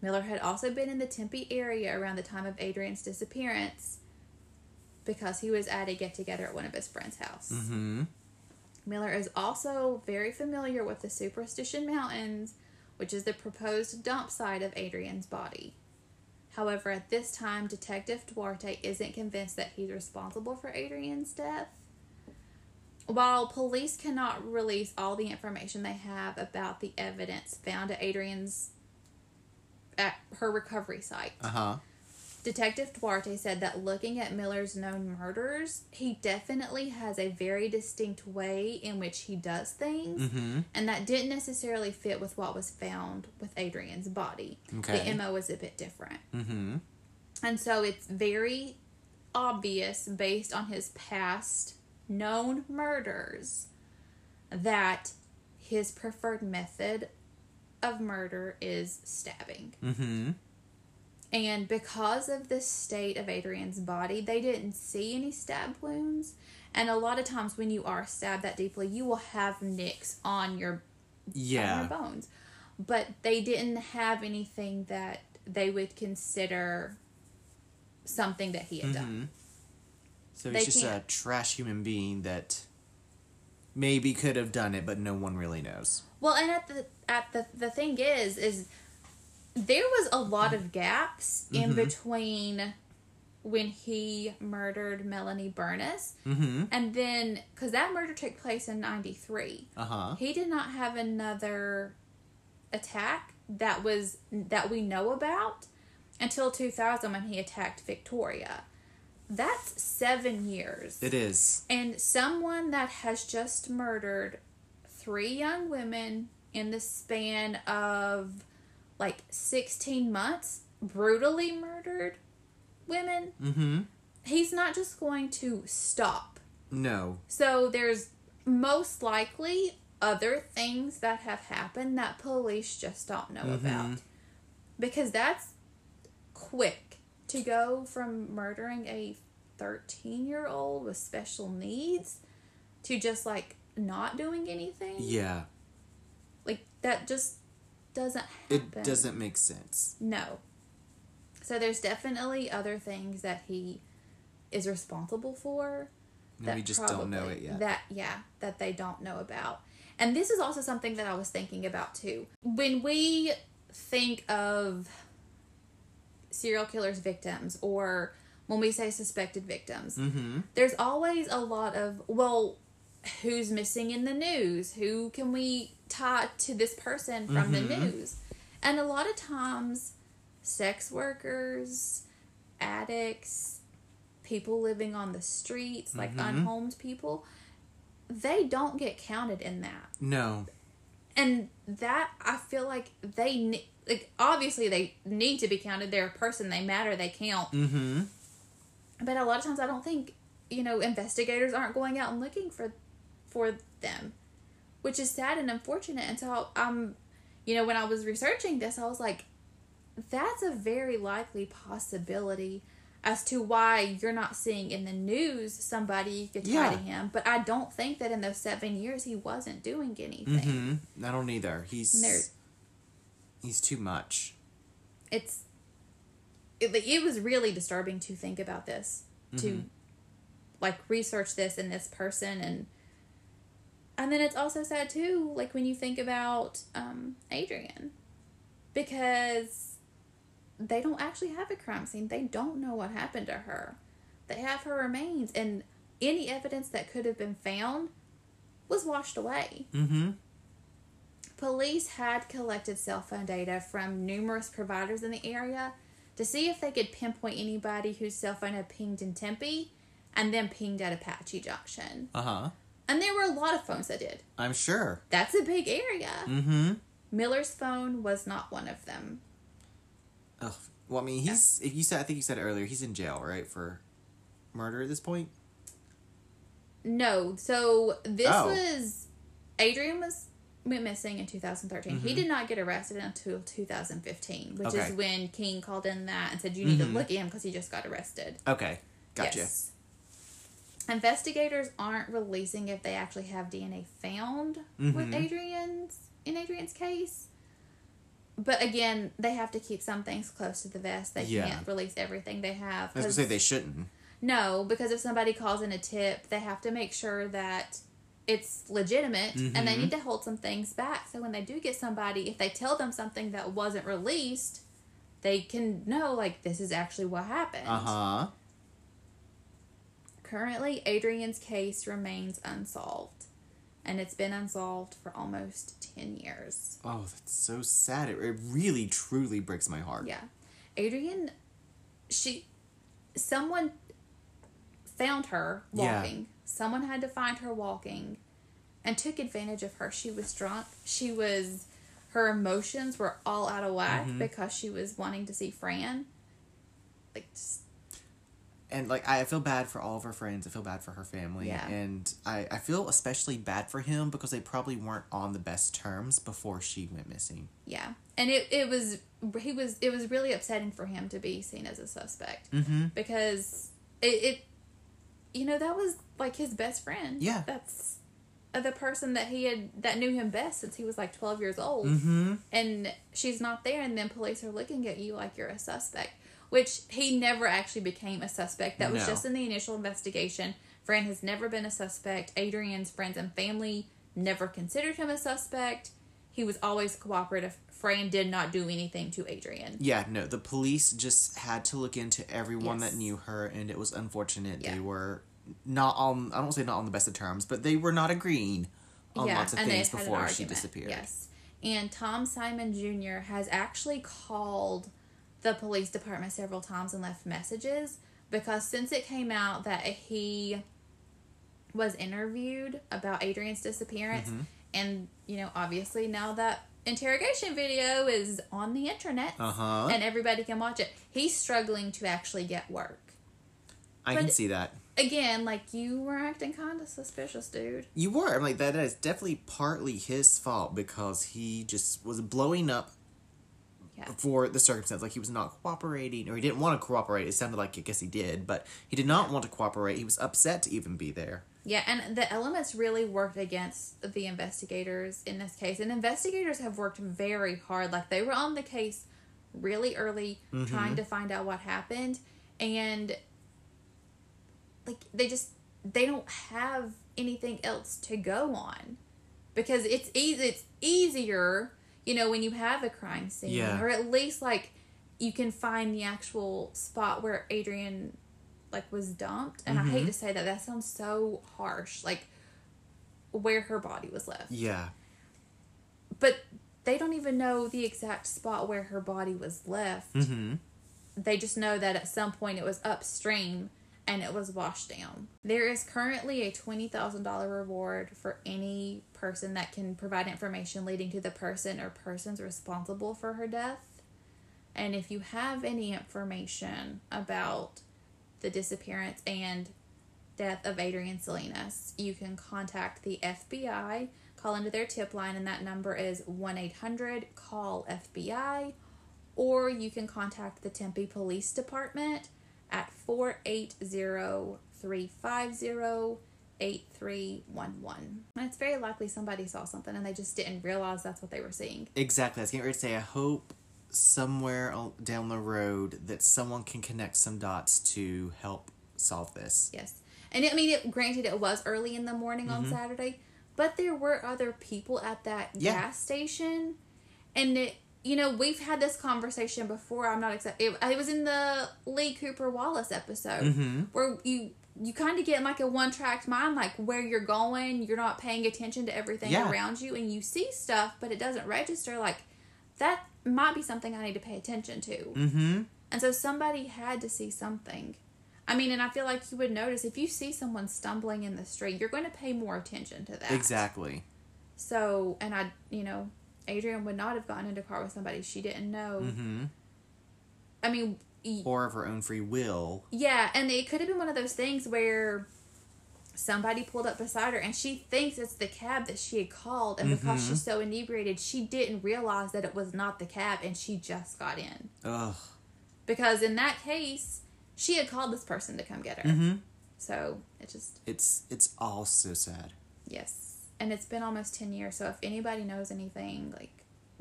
Miller had also been in the Tempe area around the time of Adrienne's disappearance because he was at a get-together at one of his friend's house. Mm-hmm. Miller is also very familiar with the Superstition Mountains, which is the proposed dump site of Adrienne's body. However, at this time, Detective Duarte isn't convinced that he's responsible for Adrienne's death. While police cannot release all the information they have about the evidence found at Adrienne's at her recovery site. Uh-huh. Detective Duarte said that looking at Miller's known murders, he definitely has a very distinct way in which he does things, and that didn't necessarily fit with what was found with Adrienne's body. Okay. The MO was a bit different. Mm-hmm. And so it's very obvious, based on his past known murders, that his preferred method of murder is stabbing. Mm-hmm. And because of the state of Adrienne's body, they didn't see any stab wounds. And a lot of times when you are stabbed that deeply, you will have nicks on your bones. But they didn't have anything that they would consider something that he had done. So he's just a trash human being that maybe could have done it, but no one really knows. Well, and the thing is there was a lot of gaps in between when he murdered Melanie Bernas, and then, because that murder took place in 93. He did not have another attack that we know about until 2000 when he attacked Victoria. That's 7 years. It is. And someone that has just murdered 3 young women in the span of 16 months, brutally murdered women, he's not just going to stop. No. So there's most likely other things that have happened that police just don't know about. Because that's quick. To go from murdering a 13-year-old with special needs to just, not doing anything. Yeah. That just doesn't happen. It doesn't make sense. No. So there's definitely other things that he is responsible for. No, we just don't know it yet. That they don't know about. And this is also something that I was thinking about, too. When we think of serial killers' victims, or when we say suspected victims, there's always a lot of, who's missing in the news? Who can we tie to this person from the news? And a lot of times, sex workers, addicts, people living on the streets, unhomed people, they don't get counted in that. No. And that, I feel obviously, they need to be counted. They're a person. They matter. They count. But a lot of times, I don't think, investigators aren't going out and looking for them, which is sad and unfortunate. And so, when I was researching this, I was like, that's a very likely possibility as to why you're not seeing in the news somebody you could tie to him. But I don't think that in those 7 years, he wasn't doing anything. I don't either. He's too much. It was really disturbing to think about this, to research this and this person, and And then it's also sad, too, like, when you think about Adrienne, because they don't actually have a crime scene. They don't know what happened to her. They have her remains, and any evidence that could have been found was washed away. Mm-hmm. Police had collected cell phone data from numerous providers in the area to see if they could pinpoint anybody whose cell phone had pinged in Tempe and then pinged at Apache Junction. Uh-huh. And there were a lot of phones that did. I'm sure. That's a big area. Mm-hmm. Miller's phone was not one of them. Oh, well, I mean, he's... Yeah. I think you said earlier, he's in jail, right, for murder at this point? No. So, this was... Adrienne went missing in 2013. Mm-hmm. He did not get arrested until 2015, which is when King called in that and said, you need to look at him because he just got arrested. Okay. Gotcha. Yes. Investigators aren't releasing if they actually have DNA found with Adrienne's case. But again, they have to keep some things close to the vest. They can't release everything they have. I was going to say they shouldn't. No, because if somebody calls in a tip, they have to make sure that it's legitimate, and they need to hold some things back. So when they do get somebody, if they tell them something that wasn't released, they can know, like, this is actually what happened. Uh-huh. Currently, Adrienne's case remains unsolved, and it's been unsolved for almost 10 years. Oh, that's so sad. It really, truly breaks my heart. Yeah. Adrienne, someone found her walking. Yeah. Someone had to find her walking and took advantage of her. She was drunk. Her emotions were all out of whack because she was wanting to see Fran. Like, just... And, like, I feel bad for all of her friends. I feel bad for her family. Yeah. And I feel especially bad for him because they probably weren't on the best terms before she went missing. Yeah. And it was really upsetting for him to be seen as a suspect. Mm-hmm. Because that was, like, his best friend. Yeah. That's the person that that knew him best since he was, like, 12 years old. Mm-hmm. And she's not there, and then police are looking at you like you're a suspect. Which he never actually became a suspect. That was just in the initial investigation. Fran has never been a suspect. Adrienne's friends and family never considered him a suspect. He was always cooperative. Fran did not do anything to Adrienne. Yeah, no. The police just had to look into everyone that knew her, and it was unfortunate. Yeah. They were not on, I don't want to say not on the best of terms, but they were not agreeing on lots of things before she disappeared. Yes. And Tom Simon Jr. has actually called the police department several times and left messages, because since it came out that he was interviewed about Adrienne's disappearance, and, you know, obviously now that interrogation video is on the internet and everybody can watch it, he's struggling to actually get work. I can see that. Again, like, you were acting kind of suspicious, dude. You were. I'm like, that is definitely partly his fault because he just was blowing up for the circumstance. Like, he was not cooperating, or he didn't want to cooperate. It sounded like, I guess he did, but he did not want to cooperate. He was upset to even be there. Yeah, and the elements really worked against the investigators in this case. And investigators have worked very hard. Like, they were on the case really early, trying to find out what happened. And, like, they don't have anything else to go on. Because it's easier... You know, when you have a crime scene, or at least, like, you can find the actual spot where Adrienne, like, was dumped. And I hate to say that. That sounds so harsh. Like, where her body was left. Yeah. But they don't even know the exact spot where her body was left. Mm-hmm. They just know that at some point it was upstream and it was washed down. There is currently a $20,000 reward for any person that can provide information leading to the person or persons responsible for her death. And if you have any information about the disappearance and death of Adrienne Salinas, you can contact the FBI, call into their tip line, and that number is 1-800-CALL-FBI, or you can contact the Tempe Police Department at 480-350-8311. And it's very likely somebody saw something and they just didn't realize that's what they were seeing. Exactly. I was getting ready to say, I hope somewhere down the road that someone can connect some dots to help solve this. Yes. And I mean, granted, it was early in the morning on Saturday, But there were other people at that gas station. And, we've had this conversation before. It was in the Lee Cooper Wallace episode where you kind of get like a one-track mind, like where you're going. You're not paying attention to everything around you. And you see stuff, but it doesn't register. Like, that might be something I need to pay attention to. Mm-hmm. And so somebody had to see something. I mean, and I feel like you would notice if you see someone stumbling in the street, you're going to pay more attention to that. Exactly. So, and Adrienne would not have gotten into a car with somebody she didn't know. Mm-hmm. I mean... Or of her own free will. Yeah, and it could have been one of those things where somebody pulled up beside her and she thinks it's the cab that she had called, and because she's so inebriated, she didn't realize that it was not the cab and she just got in. Ugh. Because in that case... She had called this person to come get her. Mm-hmm. So, it just... It's all so sad. Yes. And it's been almost 10 years, so if anybody knows anything,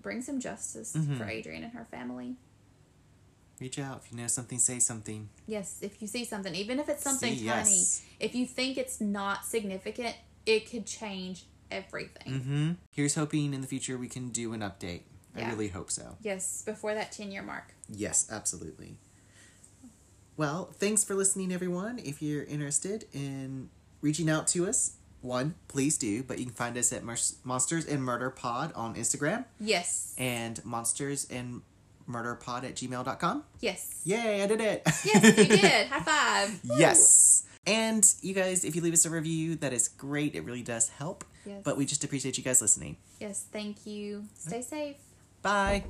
bring some justice for Adrienne and her family. Reach out. If you know something, say something. Yes, if you see something. Even if it's something tiny. Yes. If you think it's not significant, it could change everything. Mm-hmm. Here's hoping in the future we can do an update. Yeah. I really hope so. Yes, before that 10-year mark. Yes, absolutely. Well, thanks for listening, everyone. If you're interested in reaching out to us, please do. But you can find us at Monsters and Murder Pod on Instagram. Yes. And monstersandmurderpod@gmail.com. Yes. Yay, I did it. Yes, you did. High five. Woo. Yes. And you guys, if you leave us a review, that is great. It really does help. Yes. But we just appreciate you guys listening. Yes, thank you. Stay safe. Bye.